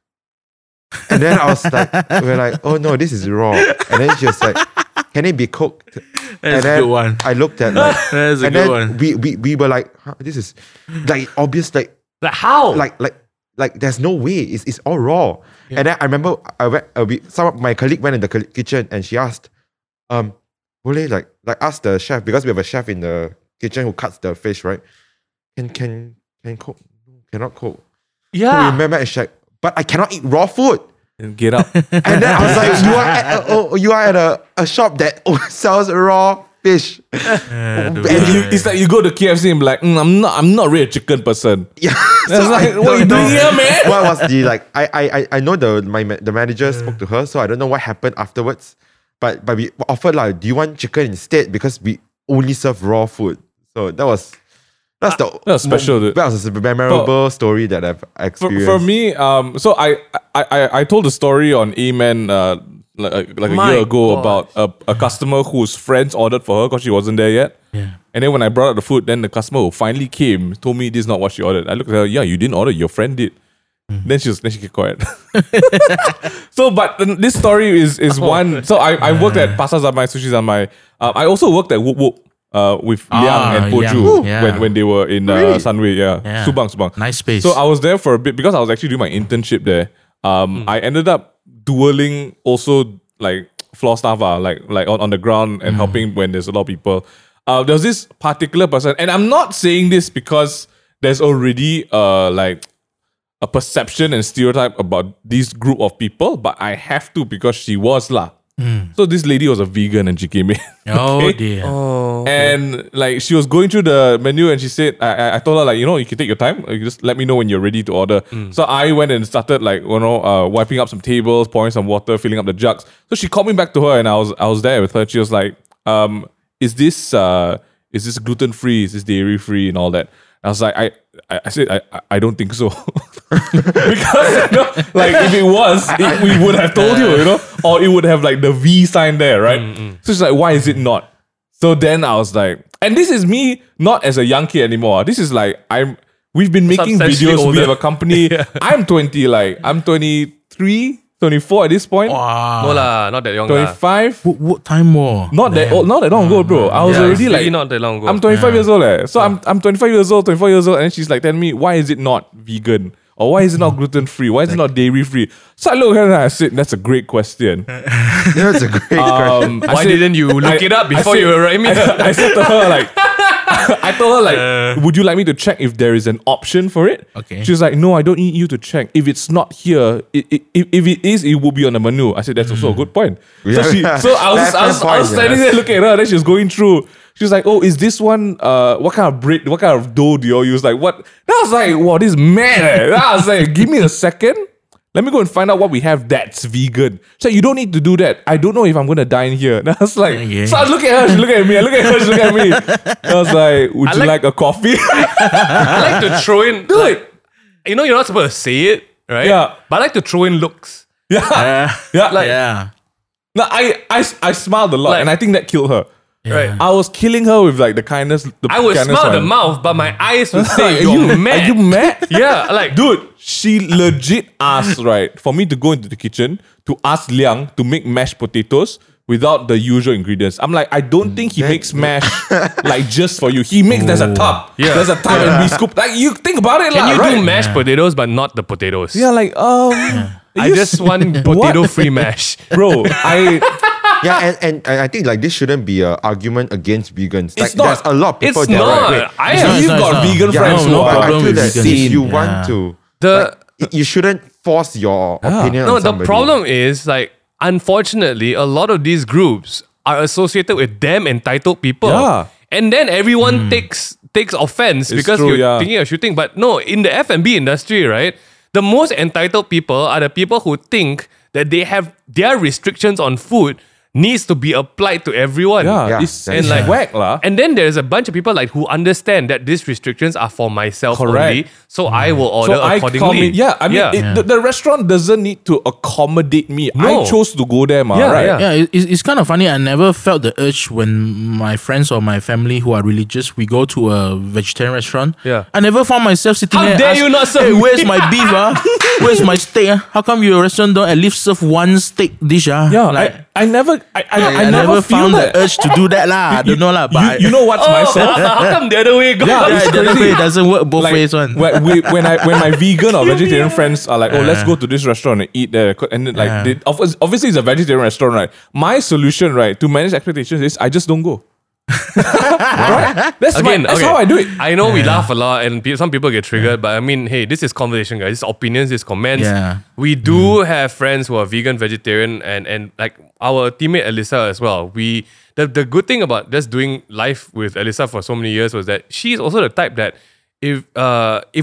And then I was like, we're like, oh no, this is raw. And then she was like, can it be cooked? That's and then a good one. I looked at that's a and good then one. We were like, huh, this is obvious, like how? Like there's no way. It's all raw. Yeah. And then I remember I went, some of my colleague went in the kitchen and she asked, Wole, asked the chef, because we have a chef in the kitchen who cuts the fish, right? Can cook? Cannot cook. Yeah. So remember it's like, but I cannot eat raw food. Get up. And then I was like, you are at a shop that sells raw fish. It's like you go to KFC and be like, I'm not really a chicken person. Yeah. That's so like, what are you doing here, man? What was the I know the manager spoke to her, so I don't know what happened afterwards. But we offered do you want chicken instead? Because we only serve raw food. So that was. That's special. That was a memorable story that I've experienced. For me, so I told a story on Amen a year ago about a customer whose friends ordered for her because she wasn't there yet. Yeah. And then when I brought out the food, then the customer who finally came told me this is not what she ordered. I looked at her, yeah, you didn't order, your friend did. Mm-hmm. Then she kept quiet. So, but this story is one. So I worked at Pasta Zanmai, Sushi Zanmai. I also worked at Whoop Whoop. With Liang and Poju when they were in Sunway, Subang. Nice space. So I was there for a bit because I was actually doing my internship there. I ended up dueling also floor staff, on the ground and helping when there's a lot of people. There's this particular person, and I'm not saying this because there's already a perception and stereotype about this group of people, but I have to because she was lah. Mm. So this lady was a vegan and she came in. Oh dear. Oh, okay. And she was going through the menu and she said, I told her you can take your time. Just let me know when you're ready to order. Mm. So I went and started wiping up some tables, pouring some water, filling up the jugs. So she called me back to her and I was there with her. She was like, is this gluten free? Is this dairy free and all that? I was like, I said I don't think so. Because if it was, we would have told you, or it would have the V sign there, right? Mm-hmm. So she's like, why is it not? So then I was like, and this is me not as a young kid anymore. This is we've been making videos. Older. We have a company. Yeah. I'm 23, 24 at this point. Wow. No lah, not that young. 25. What time more? Not that old, not that long ago, bro. I was already not that long ago. I'm 25 years old, eh. So I'm 25 years old, 24 years old, and she's telling me, why is it not vegan? Or why is it not gluten free? Why is it not dairy free? So I look at her and I said, that's a great question. That's a great question. Why didn't you look it up before you arrived here? I said to her like, would you like me to check if there is an option for it? Okay. She was like, no, I don't need you to check. If it's not here, if it is, it will be on the menu. I said, that's also a good point. Yeah. So I was standing there looking at her, then she was going through. She was like, oh, is this one, what kind of bread, what kind of dough do you all use? Like, what? And I was like, wow, this man. I was like, give me a second. Let me go and find out what we have that's vegan. She's like, you don't need to do that. I don't know if I'm going to dine here. And I was like, yeah. So I look at her, she look at me. I look at her, she look at me. And I was like, would you like a coffee? I like to throw in, like, you know, you're not supposed to say it, right? Yeah. But I like to throw in looks. Yeah. Yeah. Like, yeah. No, I smiled a lot, like, and I think that killed her. Right. I was killing her with like the kindness. I would smile the mouth, but my eyes would say, you're mad. Are you mad? Yeah, like dude, she legit asked, right, for me to go into the kitchen to ask Liang to make mashed potatoes without the usual ingredients. I'm like, I don't think he makes mash like just for you. He makes, there's a tub. Yeah. There's a tub and we scoop. Like, you think about it, can you do mashed potatoes but not the potatoes? Yeah, like, I just want potato-free mash. Bro, yeah, and I think like this shouldn't be an argument against vegans. Like, it's not. There's a lot of people that vegan friends. No problem with that. If you want to, you shouldn't force your opinion on somebody. No, the problem is like, unfortunately, a lot of these groups are associated with damn entitled people. Yeah. And then everyone takes offense because you're thinking of shooting. But no, in the F&B industry, right, the most entitled people are the people who think that they have their restrictions on food needs to be applied to everyone. Yeah, it's like whack lah. And then there's a bunch of people like who understand that these restrictions are for myself only, so I will order accordingly. The restaurant doesn't need to accommodate me. No. I chose to go there, It's kind of funny. I never felt the urge when my friends or my family who are religious, we go to a vegetarian restaurant. Yeah. I never found myself sitting there. How dare you not serve? Hey, where's my beef? Where's my steak? How come your restaurant don't at least serve one steak dish? Yeah, like, I never found the urge to do that lah. I don't know lah. But you know what's myself? How come the other way? It doesn't work both ways one. When my vegan or vegetarian friends are like, let's go to this restaurant and eat there, and then, like they, obviously it's a vegetarian restaurant, right? My solution, right, to manage expectations is I just don't go. Right? That's how I do it. I know we laugh a lot and some people get triggered, but I mean, hey, this is conversation, guys. This is opinions, this is comments. Yeah. We do have friends who are vegan, vegetarian, and like our teammate Alyssa as well. The good thing about just doing life with Alyssa for so many years was that she's also the type that if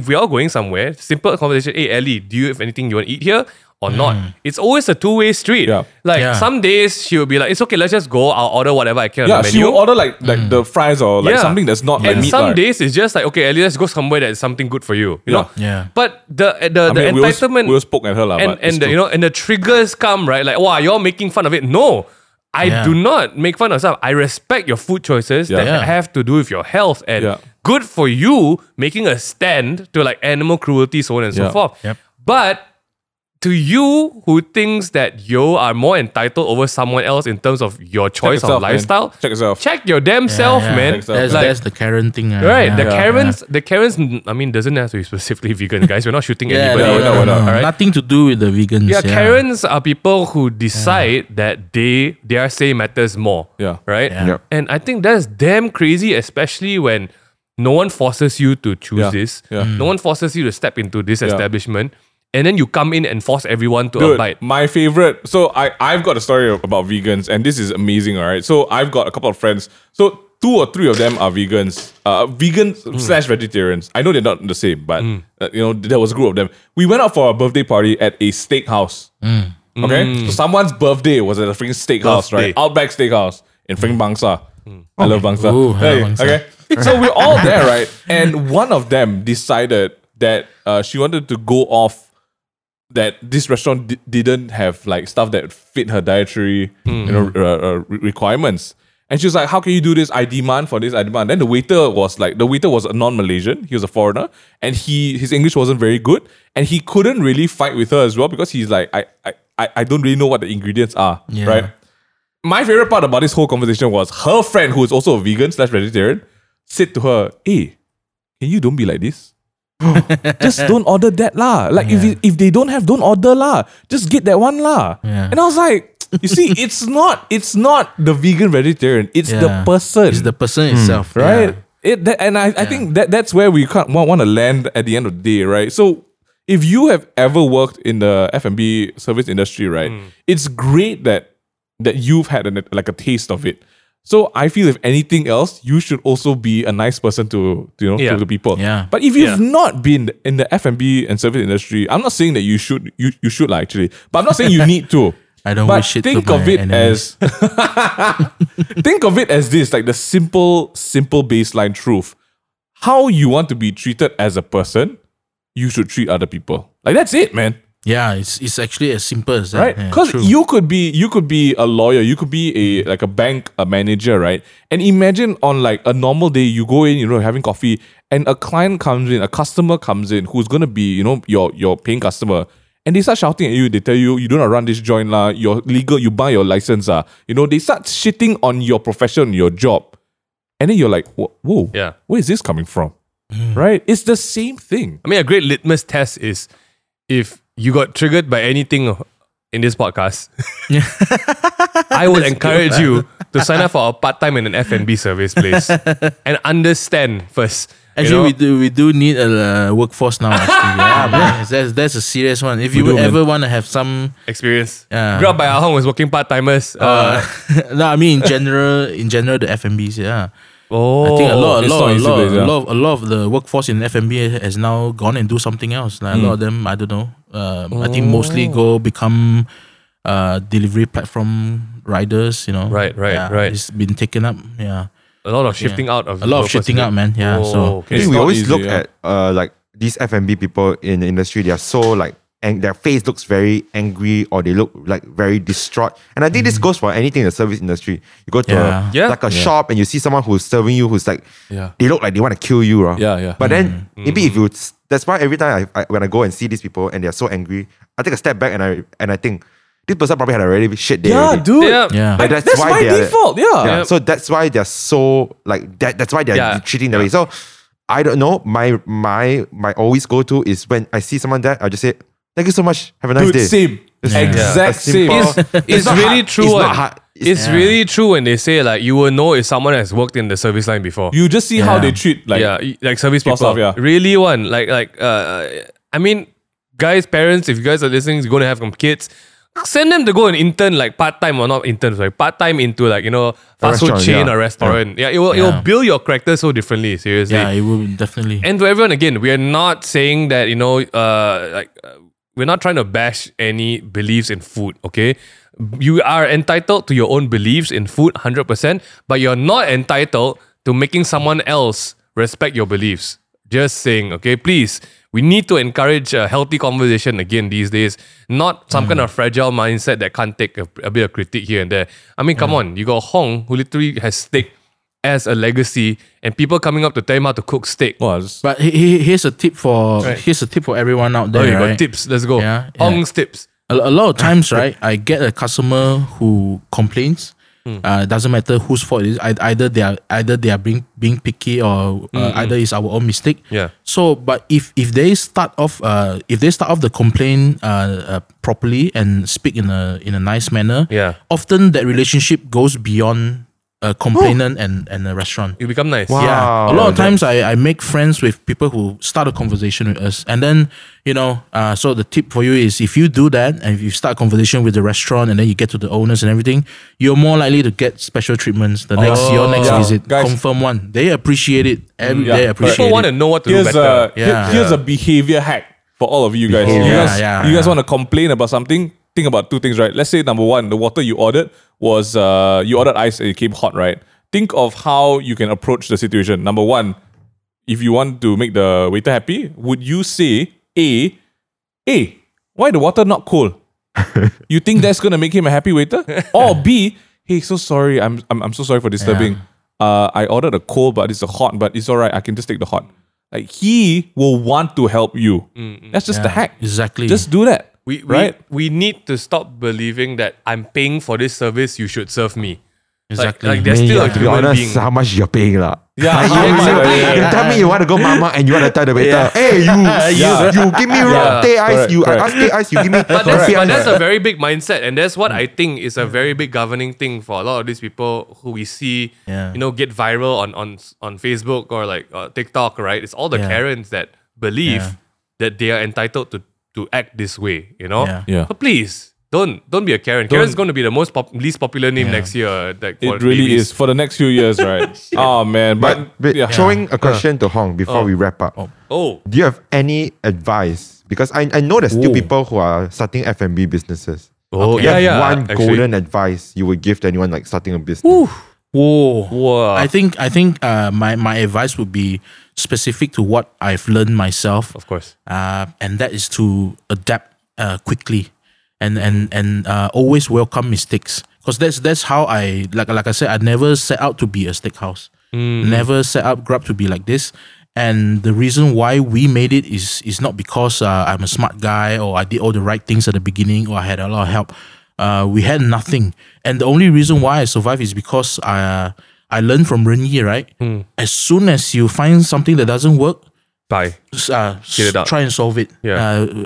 we are going somewhere, simple conversation, hey Ellie, do you have anything you want to eat here? Or not. It's always a two-way street. Yeah. Like some days she will be like, it's okay, let's just go. I'll order whatever I can on the menu. She will order like the fries or like something that's not like meat. And some days it's just like, okay, at least let's go somewhere that's something good for you. You know? Yeah. But the entitlement, we all spoke at her lah. And the triggers come, right? Like, wow, you're making fun of it. No, I do not make fun of stuff. I respect your food choices that have to do with your health and good for you making a stand to like animal cruelty, so on and so forth. Yep. But to you who thinks that you are more entitled over someone else in terms of your choice of lifestyle, man. Check yourself. Check your damn self, man. That's the Karen thing. Right. The Karens, I mean, doesn't have to be specifically vegan, guys. We're not shooting anybody. No. Right? Nothing to do with the vegans. Yeah, Karens are people who decide that their say matters more. Yeah. Right? Yeah. And I think that's damn crazy, especially when no one forces you to choose this. Yeah. No one forces you to step into this establishment. And then you come in and force everyone to abide. My favorite. So I've got a story about vegans, and this is amazing, all right? So I've got a couple of friends. So two or three of them are vegans. Vegans/vegetarians. I know they're not the same, but there was a group of them. We went out for a birthday party at a steakhouse. Mm. Okay? So someone's birthday was at a freaking steakhouse, right? Outback Steakhouse in freaking Bangsa. Mm. I love Bangsa. Ooh, hey, I love Bangsa. Okay? So we're all there, right? And one of them decided that she wanted to go off that this restaurant didn't have like stuff that fit her dietary requirements. And she was like, how can you do this? I demand for this, I demand. Then the waiter was a non-Malaysian. He was a foreigner. And his English wasn't very good. And he couldn't really fight with her as well because he's like, I don't really know what the ingredients are, right? My favorite part about this whole conversation was her friend, who is also a vegan/vegetarian, said to her, hey, can you don't be like this? Just don't order that lah. Like if they don't have, don't order lah. Just get that one lah. Yeah. And I was like, You see, it's not the vegan vegetarian. It's the person. It's the person itself, right? Yeah. I think that's where we want to land at the end of the day, right? So if you have ever worked in the F&B service industry, right, it's great that you've had a taste of it. So I feel if anything else, you should also be a nice person to the people. Yeah. But if you've not been in the F&B and service industry, I'm not saying that you should actually, but I'm not saying you need to. I don't wish it to my enemies. Think of it as this, like the simple baseline truth. How you want to be treated as a person, you should treat other people. Like that's it, man. Yeah, it's actually as simple as that. Right? Because you could be a lawyer, you could be a bank manager, right? And imagine on a normal day, you go in, having coffee, and a client comes in, a customer comes in, who's gonna be, your paying customer, and they start shouting at you. They tell you, you do not run this joint lah. You're legal. You buy your license lah. They start shitting on your profession, your job, and then you're like, whoa, yeah, where is this coming from? Right? It's the same thing. I mean, a great litmus test is if you got triggered by anything in this podcast, I would encourage you to sign up for a part-time in an F&B service place and understand first. Actually, we do need a workforce now. Actually. Yeah, that's a serious one. If you ever want to have some experience, Grub by Ahong was working part-timers. No, I mean in general the F&Bs. Yeah. Oh, I think a lot of the workforce in F&B has now gone and do something else. Like a lot of them, I don't know. I think mostly go become delivery platform riders. Right. It's been taken up. Yeah, a lot of shifting out of. A lot of shifting out, man. Yeah. I think we always look at these F&B people in the industry. They are so and their face looks very angry, or they look very distraught. And I think this goes for anything in the service industry. You go to a shop and you see someone who's serving you who's they look like they want to kill you. Right? Yeah. But then maybe if you, that's why every time when I go and see these people and they're so angry, I take a step back and I think this person probably had a really shit day. Yeah, dude. Yeah. Like, that's why by default. Yeah. So that's why they're so that. That's why they're treating their way. So I don't know. My always go to is when I see someone that I just say, thank you so much. Have a nice day. Same. Yeah. Exact same. It's really hard. True. It's not hard. It's really true when they say you will know if someone has worked in the service line before. You just see how they treat service people. Really one. I mean, guys, parents, if you guys are listening, you're going to have some kids, send them to go and intern part-time or not intern, part-time into fast food chain or restaurant. Yeah, it will build your character so differently, seriously. Yeah, it will definitely. And to everyone again, we are not saying that, we're not trying to bash any beliefs in food, okay? You are entitled to your own beliefs in food, 100%, but you're not entitled to making someone else respect your beliefs. Just saying, okay? Please, we need to encourage a healthy conversation again these days, not some kind of fragile mindset that can't take a bit of critique here and there. I mean, come on, you got Hong, who literally has steak as a legacy, and people coming up to tell him how to cook steak. But here's a tip for everyone out there. Oh, you got tips. Let's go. Hong's tips. A lot of times, right? I get a customer who complains. Doesn't matter whose fault it is. Either they are being picky, or either it's our own mistake. Yeah. So, but if they start off the complaint properly and speak in a nice manner, often that relationship goes beyond a complainant and a restaurant. You become nice. Wow. Yeah. A lot of times I make friends with people who start a conversation with us. And then, so the tip for you is if you do that and if you start a conversation with the restaurant and then you get to the owners and everything, you're more likely to get special treatments your next visit. Guys, confirm one. They appreciate it. They appreciate People want to know what to do better. Here's a behavior hack for all of you guys. You guys want to complain about something? Think about two things, right? Let's say number one, the water you ordered was you ordered ice and it came hot, right? Think of how you can approach the situation. Number one, if you want to make the waiter happy, would you say, A, why the water not cold? You think that's gonna make him a happy waiter? Or B, hey, so sorry, I'm so sorry for disturbing. Yeah. I ordered a cold, but it's a hot, but it's all right. I can just take the hot. Like he will want to help you. That's just the hack. Exactly. Just do that. We need to stop believing that I'm paying for this service, you should serve me. Exactly. Like they're still like, to be honest, being. How much you're paying lah. Yeah, like, exactly. You tell me you want to go mama and you want to tell the waiter, hey, you give me raw teh ice. You ask teh ice, you give me. But that's a very big mindset, and that's what I think is a very big governing thing for a lot of these people who we see, you know, get viral on Facebook or like TikTok. Right? It's all the Karens that believe that they are entitled to act this way. You know? Yeah. Yeah. But please. Don't be a Karen. Karen's going to be the least popular name next year. Like, it really babies. Is for the next few years, right? Oh man, but throwing a question to Hong before we wrap up. Oh, do you have any advice? Because I know there's still people who are starting F&B businesses. Oh, okay. Golden advice you would give to anyone like starting a business. Whoa. I think my advice would be specific to what I've learned myself. Of course. And that is to adapt quickly. And always welcome mistakes, because that's how I like I said, I never set out to be a steakhouse, never set up Grub to be like this. And the reason why we made it is not because I'm a smart guy or I did all the right things at the beginning or I had a lot of help. We had nothing, and the only reason why I survived is because I learned from Renyi, right? As soon as you find something that doesn't work, try and solve it.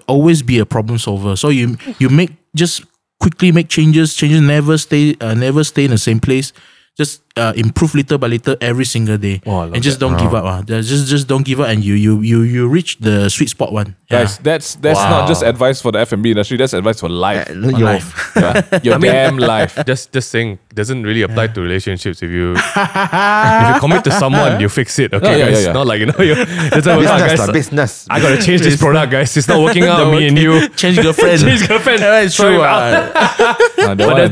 Always be a problem solver. So you quickly make changes, never stay in the same place. Just improve little by little every single day. Don't give up. Just don't give up, and you reach the sweet spot one. Yeah. Guys, that's not just advice for the F&B industry, that's advice for life. Your damn life. Just saying doesn't really apply to relationships. If you commit to someone, you fix it. Okay, guys. It's not like, you know, business. I gotta change this product, guys. It's not working out, me and you. Change girlfriend. It's true. But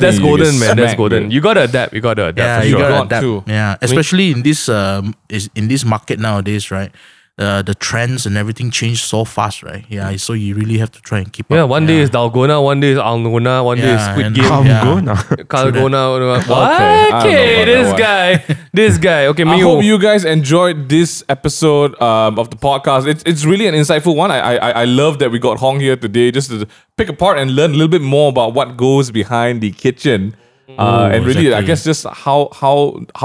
that's golden, man. That's golden. You gotta adapt. You gotta adapt. Too. Yeah, especially in this market nowadays, right? The trends and everything change so fast, right? Yeah, so you really have to try and keep up. One day is dalgona, one day is algona, one day is Squid Game. Kalgona. What? Okay, this guy. Okay, I hope you guys enjoyed this episode of the podcast. It's really an insightful one. I love that we got Hong here today just to pick apart and learn a little bit more about what goes behind the kitchen. I guess just how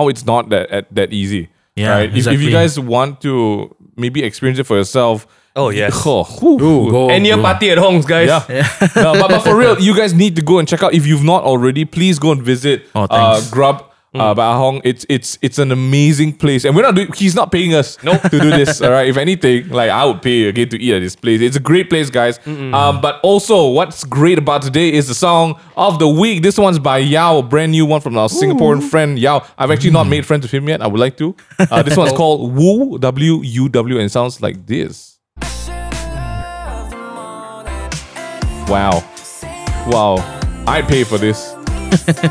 it's not that easy. Yeah, right? Exactly. If you guys want to maybe experience it for yourself. Oh yes. And your party at Hong's, guys. Yeah. No, but for real, you guys need to go and check out. If you've not already, please go and visit Grub by Ahong. It's an amazing place, and he's not paying us to do this. All right, if anything, like I would pay again to eat at this place. It's a great place, guys. But also, what's great about today is the song of the week. This one's by Yao, a brand new one from our Singaporean friend Yao. I've actually not made friends with him yet. I would like to. This one's called Wu, W-U-W, and sounds like this. Wow, I'd pay for this.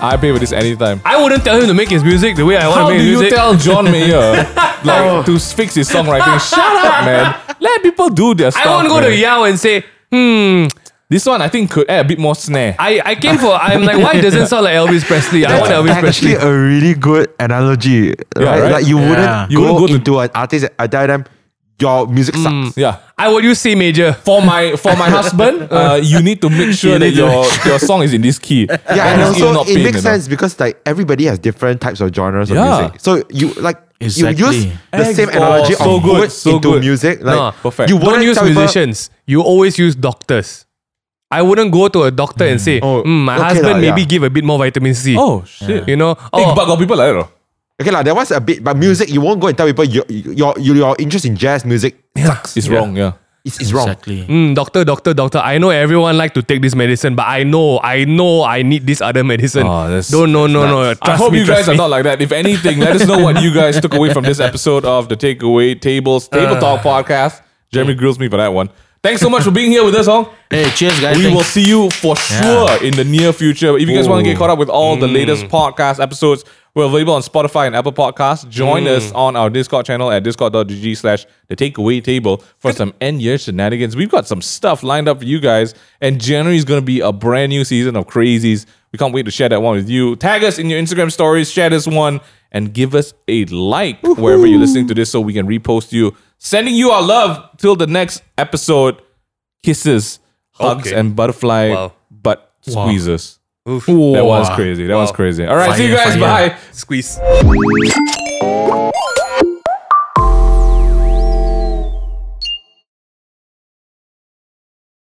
I pay for this anytime. I wouldn't tell him to make his music the way I want to make music. How do you tell John Mayer to fix his songwriting? Shut up, man. Let people do their stuff. I won't go to Yao and say, this one I think could add a bit more snare. I'm like, why doesn't it sound like Elvis Presley? I want Elvis Presley. That's actually a really good analogy. Right? Like you wouldn't go into an artist and tell them, your music sucks. I would use C major. For my husband, you need to make sure that your song is in this key. And also it makes sense because like everybody has different types of genres of music. So you you use the same analogy of words into music. Perfect. You don't use musicians. You always use doctors. I wouldn't go to a doctor and say, my husband maybe give a bit more vitamin C. Oh shit! You know, but got people like that. Okay lah, there was a bit, but music, you won't go and tell people your interest in jazz music sucks. It's wrong, It's wrong. Exactly. Doctor, I know everyone like to take this medicine, but I know I need this other medicine. No. I hope you guys are not like that. If anything, let us know what you guys took away from this episode of the Takeaway Table Talk podcast. Jeremy grills me for that one. Thanks so much for being here with us, Hong. Hey, cheers, guys. We will see you for sure in the near future. If you guys want to get caught up with all the latest podcast episodes, we're available on Spotify and Apple Podcasts. Join us on our Discord channel at discord.gg/thetakeawaytable for some end-year shenanigans. We've got some stuff lined up for you guys, and January is going to be a brand new season of crazies. We can't wait to share that one with you. Tag us in your Instagram stories, share this one, and give us a like wherever you're listening to this so we can repost you. Sending you our love till the next episode. Kisses, hugs, and butterfly butt squeezes. Oof. That was crazy. All right, see you guys. Bye. Squeeze.